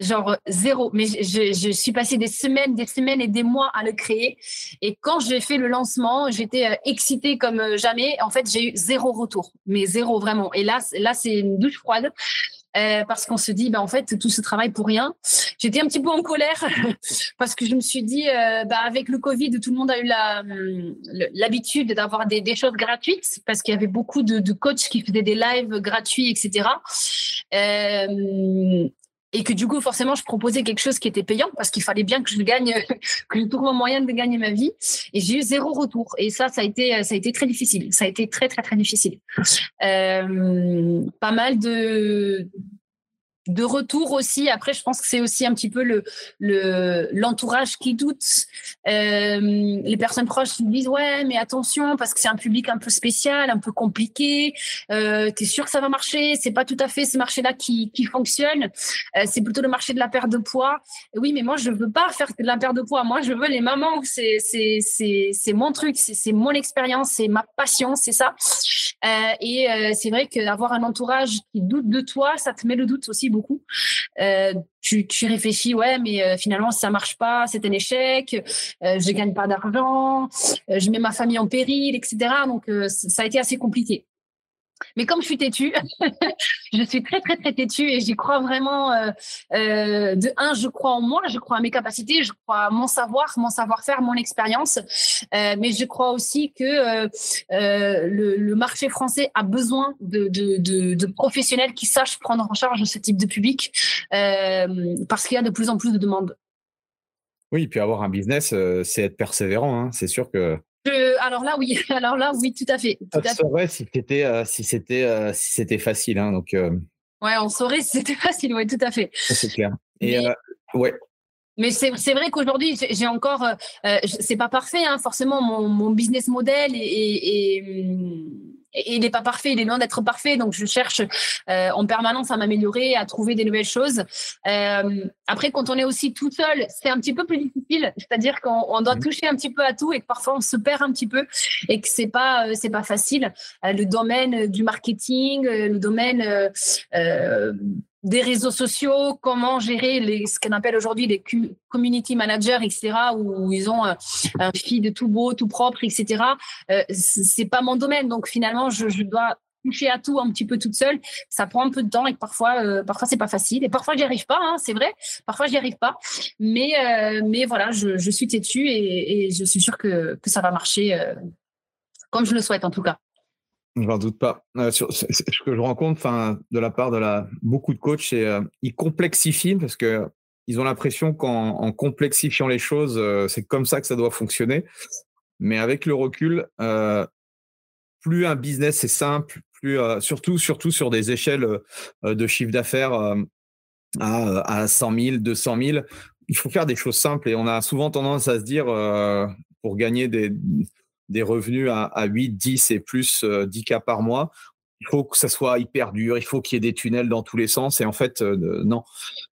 Genre 0. Mais je suis passée des semaines et des mois à le créer. Et quand j'ai fait le lancement, j'étais excitée comme jamais. En fait, j'ai eu 0 retour. Mais 0 vraiment. Et là, c'est une douche froide. Parce qu'on se dit, en fait, tout ce travail pour rien. J'étais un petit peu en colère parce que je me suis dit, avec le Covid, tout le monde a eu l'habitude d'avoir des choses gratuites parce qu'il y avait beaucoup de coachs qui faisaient des lives gratuits, etc. Et que du coup, forcément, je proposais quelque chose qui était payant parce qu'il fallait bien que que je trouve un moyen de gagner ma vie. Et j'ai eu 0 retour. Et ça a été très difficile. Ça a été très, très, très difficile. Pas mal de retours aussi. Après, je pense que c'est aussi un petit peu l'entourage qui doute. Les personnes proches qui me disent « Ouais, mais attention, parce que c'est un public un peu spécial, un peu compliqué. T'es sûr que ça va marcher ? C'est pas tout à fait ce marché-là qui fonctionne. C'est plutôt le marché de la perte de poids. » Oui, mais moi, je veux pas faire de la perte de poids. Moi, je veux les mamans. C'est mon truc, c'est mon expérience, c'est ma passion, c'est ça. C'est vrai qu'avoir un entourage qui doute de toi, ça te met le doute aussi beaucoup. Tu réfléchis, ouais, mais finalement, si ça marche pas, c'est un échec, je gagne pas d'argent, je mets ma famille en péril, etc. Donc, ça a été assez compliqué. Mais comme je suis têtue, je suis très, très, très têtue et j'y crois vraiment. De un, je crois en moi, je crois à mes capacités, je crois à mon savoir, mon savoir-faire, mon expérience. Mais je crois aussi que le marché français a besoin de professionnels qui sachent prendre en charge ce type de public parce qu'il y a de plus en plus de demandes. Oui, et puis avoir un business, c'est être persévérant, hein. C'est sûr que… Alors là, oui, tout à fait. On saurait si c'était facile. Hein, donc, ouais, on saurait si c'était facile, oui, tout à fait. C'est clair. Et ouais. Mais c'est vrai qu'aujourd'hui, j'ai encore… c'est pas parfait, hein, forcément, mon business model et il n'est pas parfait, il est loin d'être parfait. Donc, je cherche en permanence à m'améliorer, à trouver des nouvelles choses. Après, quand on est aussi tout seul, c'est un petit peu plus difficile. C'est-à-dire qu'on doit toucher un petit peu à tout et que parfois, on se perd un petit peu et que c'est pas facile. Le domaine du marketing, le domaine des réseaux sociaux, comment gérer ce qu'on appelle aujourd'hui les community managers, etc., où ils ont un feed tout beau, tout propre, etc. C'est pas mon domaine, donc finalement, je dois toucher à tout un petit peu toute seule. Ça prend un peu de temps et parfois c'est pas facile. Et parfois, j'y arrive pas, hein, c'est vrai. Parfois, j'y arrive pas. Mais voilà, je suis têtue et je suis sûre que ça va marcher comme je le souhaite, en tout cas. Je n'en doute pas. Ce que je rencontre de la part de beaucoup de coachs, c'est qu'ils complexifient parce qu'ils ont l'impression qu'en complexifiant les choses, c'est comme ça que ça doit fonctionner. Mais avec le recul, plus un business est simple, plus, surtout sur des échelles de chiffre d'affaires à 100 000, 200 000, il faut faire des choses simples. Et on a souvent tendance à se dire, pour gagner des revenus à 8, 10 et plus 10 cas par mois, il faut que ça soit hyper dur, il faut qu'il y ait des tunnels dans tous les sens. Et en fait, non.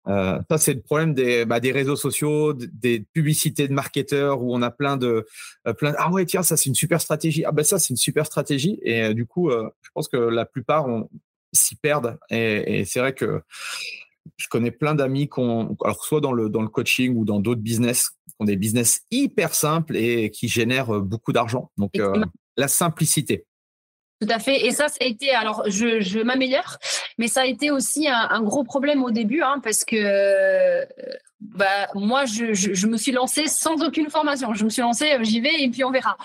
Ça, c'est le problème des réseaux sociaux, des publicités de marketeurs où on a plein de ah ouais, tiens, ça, c'est une super stratégie. Ah ben ça, c'est une super stratégie. Et du coup, je pense que la plupart s'y perdent. Et c'est vrai que je connais plein d'amis alors soit dans le coaching ou dans d'autres business, qui ont des business hyper simples et qui génèrent beaucoup d'argent. Donc, la simplicité. Tout à fait. Et ça a été… Alors, je m'améliore, mais ça a été aussi un gros problème au début, hein, parce que… moi, je me suis lancée sans aucune formation. Je me suis lancée, j'y vais et puis on verra.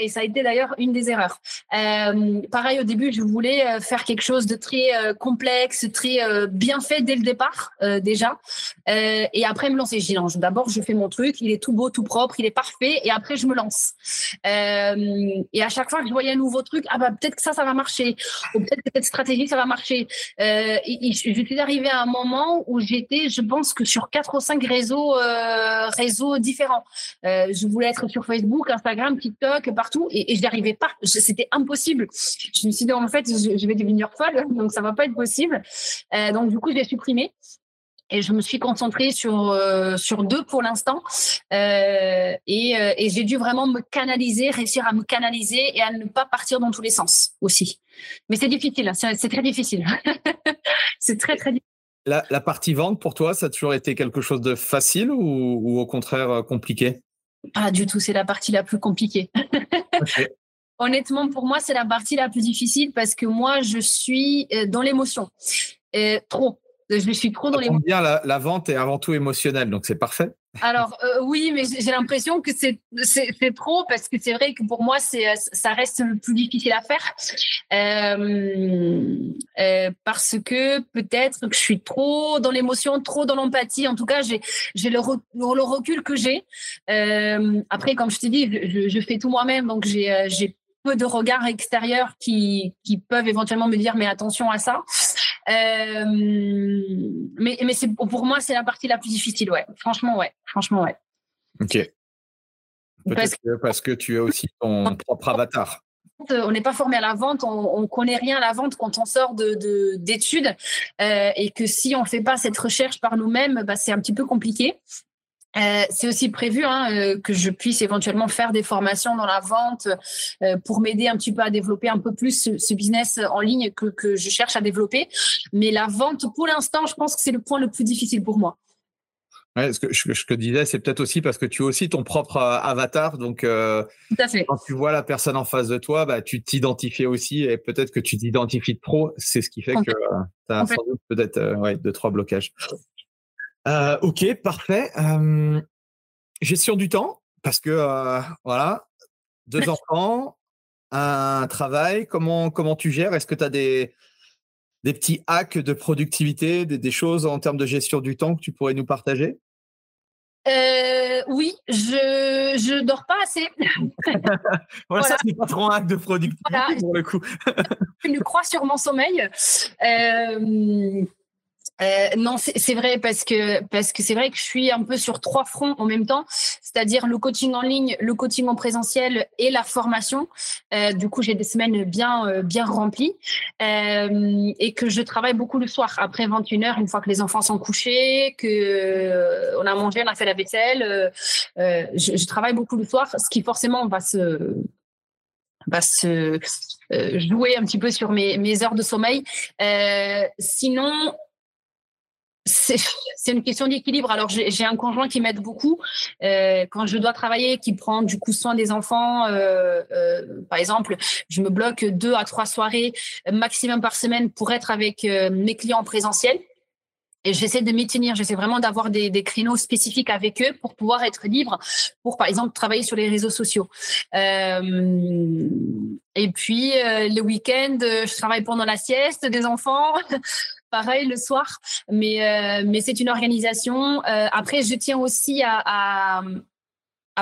Et ça a été d'ailleurs une des erreurs. Pareil, au début, je voulais faire quelque chose de très complexe, très bien fait dès le départ déjà. Et après, me lancer. J'ai dit non, d'abord, je fais mon truc. Il est tout beau, tout propre. Il est parfait. Et après, je me lance. Et à chaque fois que je voyais un nouveau truc, peut-être que ça va marcher. Ou peut-être que cette stratégie, ça va marcher. Et je suis arrivée à un moment où j'étais, je pense que sur 4 ou 5 réseaux différents. Je voulais être sur Facebook, Instagram, TikTok, partout, et je n'y arrivais pas. C'était impossible. Je me suis dit, en fait, je vais devenir folle, donc ça ne va pas être possible. Donc, du coup, je l'ai supprimé et je me suis concentrée sur 2 pour l'instant. Et j'ai dû vraiment réussir à me canaliser et à ne pas partir dans tous les sens aussi. Mais c'est difficile, c'est très difficile. C'est très, très difficile. La partie vente, pour toi, ça a toujours été quelque chose de facile ou au contraire compliqué ? Pas du tout, c'est la partie la plus compliquée. Okay. Honnêtement, pour moi, c'est la partie la plus difficile parce que moi, je suis dans l'émotion. Trop. Je suis trop dans l'émotion. Bien, la vente est avant tout émotionnelle, donc c'est parfait. Alors, oui, mais j'ai l'impression que c'est trop parce que c'est vrai que pour moi, ça reste le plus difficile à faire parce que peut-être que je suis trop dans l'émotion, trop dans l'empathie. En tout cas, j'ai le recul que j'ai. Après, comme je t'ai dit, je fais tout moi-même, donc j'ai peu de regards extérieurs qui peuvent éventuellement me dire « mais attention à ça ». Mais pour moi, c'est la partie la plus difficile, ouais. Franchement, ouais. Ok. Parce que tu as aussi ton propre avatar. On n'est pas formé à la vente, on connaît rien à la vente quand on sort d'études et que si on ne fait pas cette recherche par nous-mêmes, c'est un petit peu compliqué. C'est aussi prévu que je puisse éventuellement faire des formations dans la vente pour m'aider un petit peu à développer un peu plus ce business en ligne que je cherche à développer. Mais la vente, pour l'instant, je pense que c'est le point le plus difficile pour moi. Ouais, ce que je te disais, c'est peut-être aussi parce que tu es aussi ton propre avatar. Donc, tout à fait. Quand tu vois la personne en face de toi, bah, tu t'identifies aussi et peut-être que tu t'identifies trop. C'est ce qui fait que tu as sans doute peut-être 2-3 blocages. Ok, parfait. Gestion du temps, parce que 2 enfants, un travail, comment tu gères? Est-ce que tu as des petits hacks de productivité, des choses en termes de gestion du temps que tu pourrais nous partager? Oui, je dors pas assez. Voilà, ça c'est pas trop un hack de productivité pour le coup. Je ne crois sur mon sommeil. Non, c'est vrai parce que c'est vrai que je suis un peu sur 3 fronts en même temps, c'est-à-dire le coaching en ligne, le coaching en présentiel et la formation. Du coup, j'ai des semaines bien remplies et que je travaille beaucoup le soir après 21h, une fois que les enfants sont couchés, qu'on a mangé, on a fait la vaisselle. Je travaille beaucoup le soir, ce qui forcément va se jouer un petit peu sur mes heures de sommeil. Sinon, c'est une question d'équilibre. Alors, j'ai un conjoint qui m'aide beaucoup quand je dois travailler, qui prend du coup soin des enfants. Par exemple, je me bloque 2 à 3 soirées maximum par semaine pour être avec mes clients en présentiel. Et j'essaie de m'y tenir. J'essaie vraiment d'avoir des créneaux spécifiques avec eux pour pouvoir être libre, pour par exemple travailler sur les réseaux sociaux. Et puis le week-end, je travaille pendant la sieste des enfants. Pareil le soir, mais c'est une organisation. Après, je tiens aussi à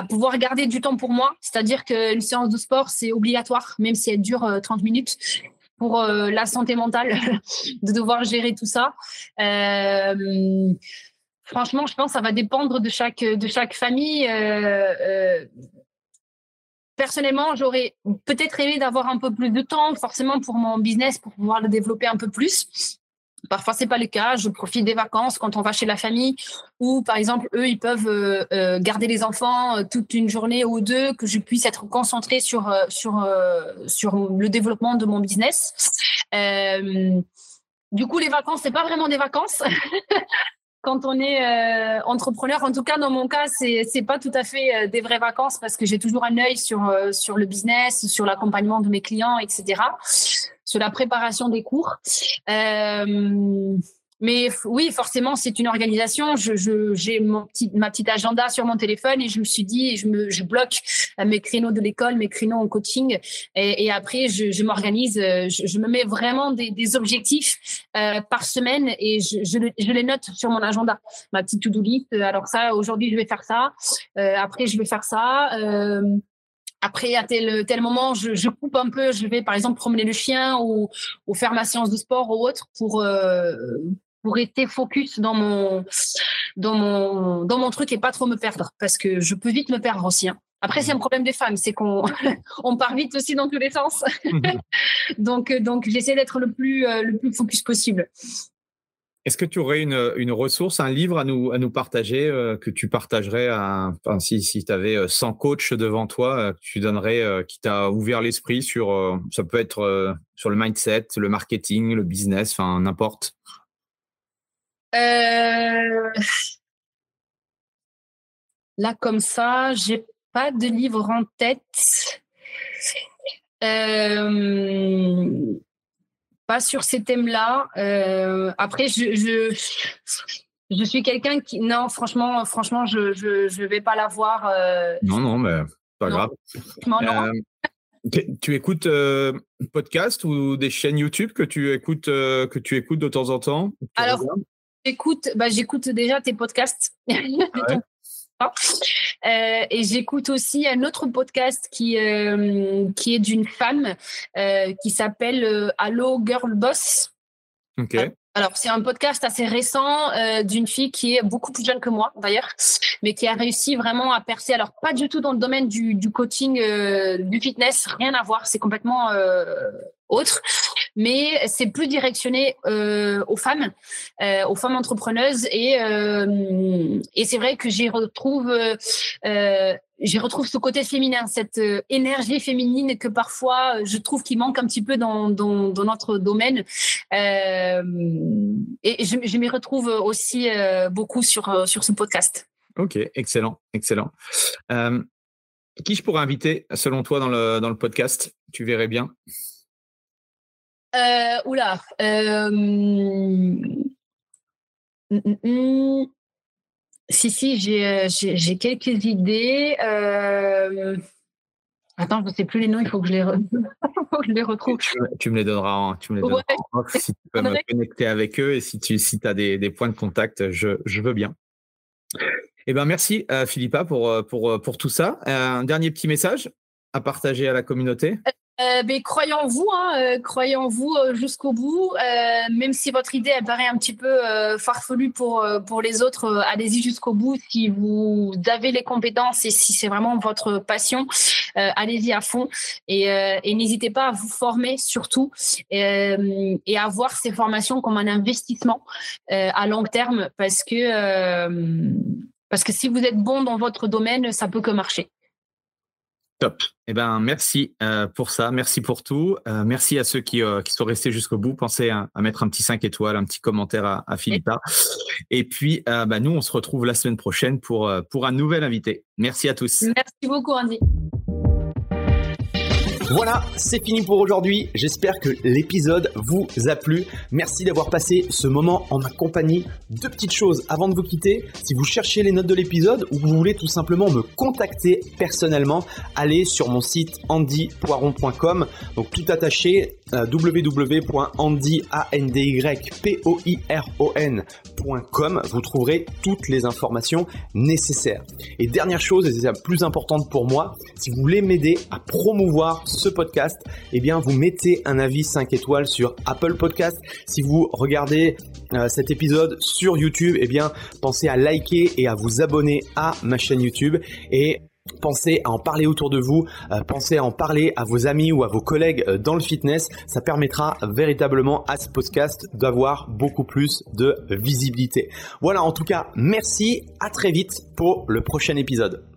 pouvoir garder du temps pour moi, c'est-à-dire qu'une séance de sport, c'est obligatoire, même si elle dure 30 minutes, pour la santé mentale, de devoir gérer tout ça. Franchement, je pense que ça va dépendre de chaque famille. Personnellement, j'aurais peut-être aimé d'avoir un peu plus de temps, forcément, pour mon business, pour pouvoir le développer un peu plus. Parfois, ce n'est pas le cas. Je profite des vacances quand on va chez la famille ou, par exemple, eux, ils peuvent garder les enfants toute une journée ou 2, que je puisse être concentrée sur le développement de mon business. Du coup, les vacances, ce n'est pas vraiment des vacances. Quand on est entrepreneur, en tout cas, dans mon cas, c'est pas tout à fait des vraies vacances parce que j'ai toujours un œil sur le business, sur l'accompagnement de mes clients, etc., sur la préparation des cours. Mais oui, forcément, c'est une organisation. J'ai ma petite agenda sur mon téléphone et je me suis dit, je bloque mes créneaux de l'école, mes créneaux en coaching. Et après, je m'organise. Je me mets vraiment des objectifs par semaine et je les note sur mon agenda, ma petite to-do list. Alors ça, aujourd'hui, je vais faire ça. Après, je vais faire ça. Après, à tel moment, je coupe un peu. Je vais, par exemple, promener le chien ou faire ma séance de sport ou autre pour rester focus dans mon truc et pas trop me perdre. Parce que je peux vite me perdre aussi. Hein. Après, c'est un problème des femmes. C'est qu'on on part vite aussi dans tous les sens. Donc, j'essaie d'être le plus focus possible. Est-ce que tu aurais une ressource, un livre à nous partager, que tu partagerais si tu avais 100 coachs devant toi, que tu donnerais, qui t'a ouvert l'esprit sur, ça peut être sur le mindset, le marketing, le business, enfin n'importe. Là, comme ça, j'ai pas de livre en tête. Pas sur ces thèmes-là. Après, je suis quelqu'un qui… Non, franchement, je vais pas l'avoir. Non, mais pas grave. Non. Tu écoutes podcast ou des chaînes YouTube que tu écoutes de temps en temps? Alors, j'écoute déjà tes podcasts. Et j'écoute aussi un autre podcast qui est d'une femme qui s'appelle Hello Girl Boss. Okay. Alors, c'est un podcast assez récent d'une fille qui est beaucoup plus jeune que moi, d'ailleurs, mais qui a réussi vraiment à percer. Alors, pas du tout dans le domaine du coaching, du fitness, rien à voir, c'est complètement autre. Mais c'est plus directionné aux femmes entrepreneuses. Et c'est vrai que j'y retrouve ce côté féminin, cette énergie féminine que parfois je trouve qu'il manque un petit peu dans notre domaine. Et je m'y retrouve aussi beaucoup sur ce podcast. Ok, excellent. Qui je pourrais inviter, selon toi, dans le podcast ? Tu verrais bien. Si, j'ai quelques idées. Attends, je ne sais plus les noms, il faut que je les retrouve. Tu me les donneras en off, si tu peux me connecter avec eux, et si tu as des points de contact, je veux bien. Eh ben, merci Filipa pour tout ça. Un dernier petit message à partager à la communauté. Mais croyez en vous, jusqu'au bout, même si votre idée elle paraît un petit peu farfelue pour les autres, allez-y jusqu'au bout. Si vous avez les compétences et si c'est vraiment votre passion, allez-y à fond et n'hésitez pas à vous former surtout et à voir ces formations comme un investissement à long terme parce que si vous êtes bon dans votre domaine, ça peut que marcher. Top. Eh ben, merci pour ça. Merci pour tout. Merci à ceux qui sont restés jusqu'au bout. Pensez à mettre un petit 5 étoiles, un petit commentaire à Filipa. Et puis, nous, on se retrouve la semaine prochaine pour un nouvel invité. Merci à tous. Merci beaucoup, Andy. Voilà, c'est fini pour aujourd'hui. J'espère que l'épisode vous a plu. Merci d'avoir passé ce moment en ma compagnie. Deux petites choses avant de vous quitter. Si vous cherchez les notes de l'épisode ou vous voulez tout simplement me contacter personnellement, allez sur mon site andypoiron.com. Donc tout attaché, www.andypoiron.com. Vous trouverez toutes les informations nécessaires. Et dernière chose, et c'est la plus importante pour moi, si vous voulez m'aider à promouvoir ce podcast, eh bien vous mettez un avis 5 étoiles sur Apple Podcast. Si vous regardez cet épisode sur YouTube, eh bien pensez à liker et à vous abonner à ma chaîne YouTube, et pensez à en parler autour de vous, pensez à en parler à vos amis ou à vos collègues dans le fitness. Ça permettra véritablement à ce podcast d'avoir beaucoup plus de visibilité. Voilà, en tout cas, merci, à très vite pour le prochain épisode.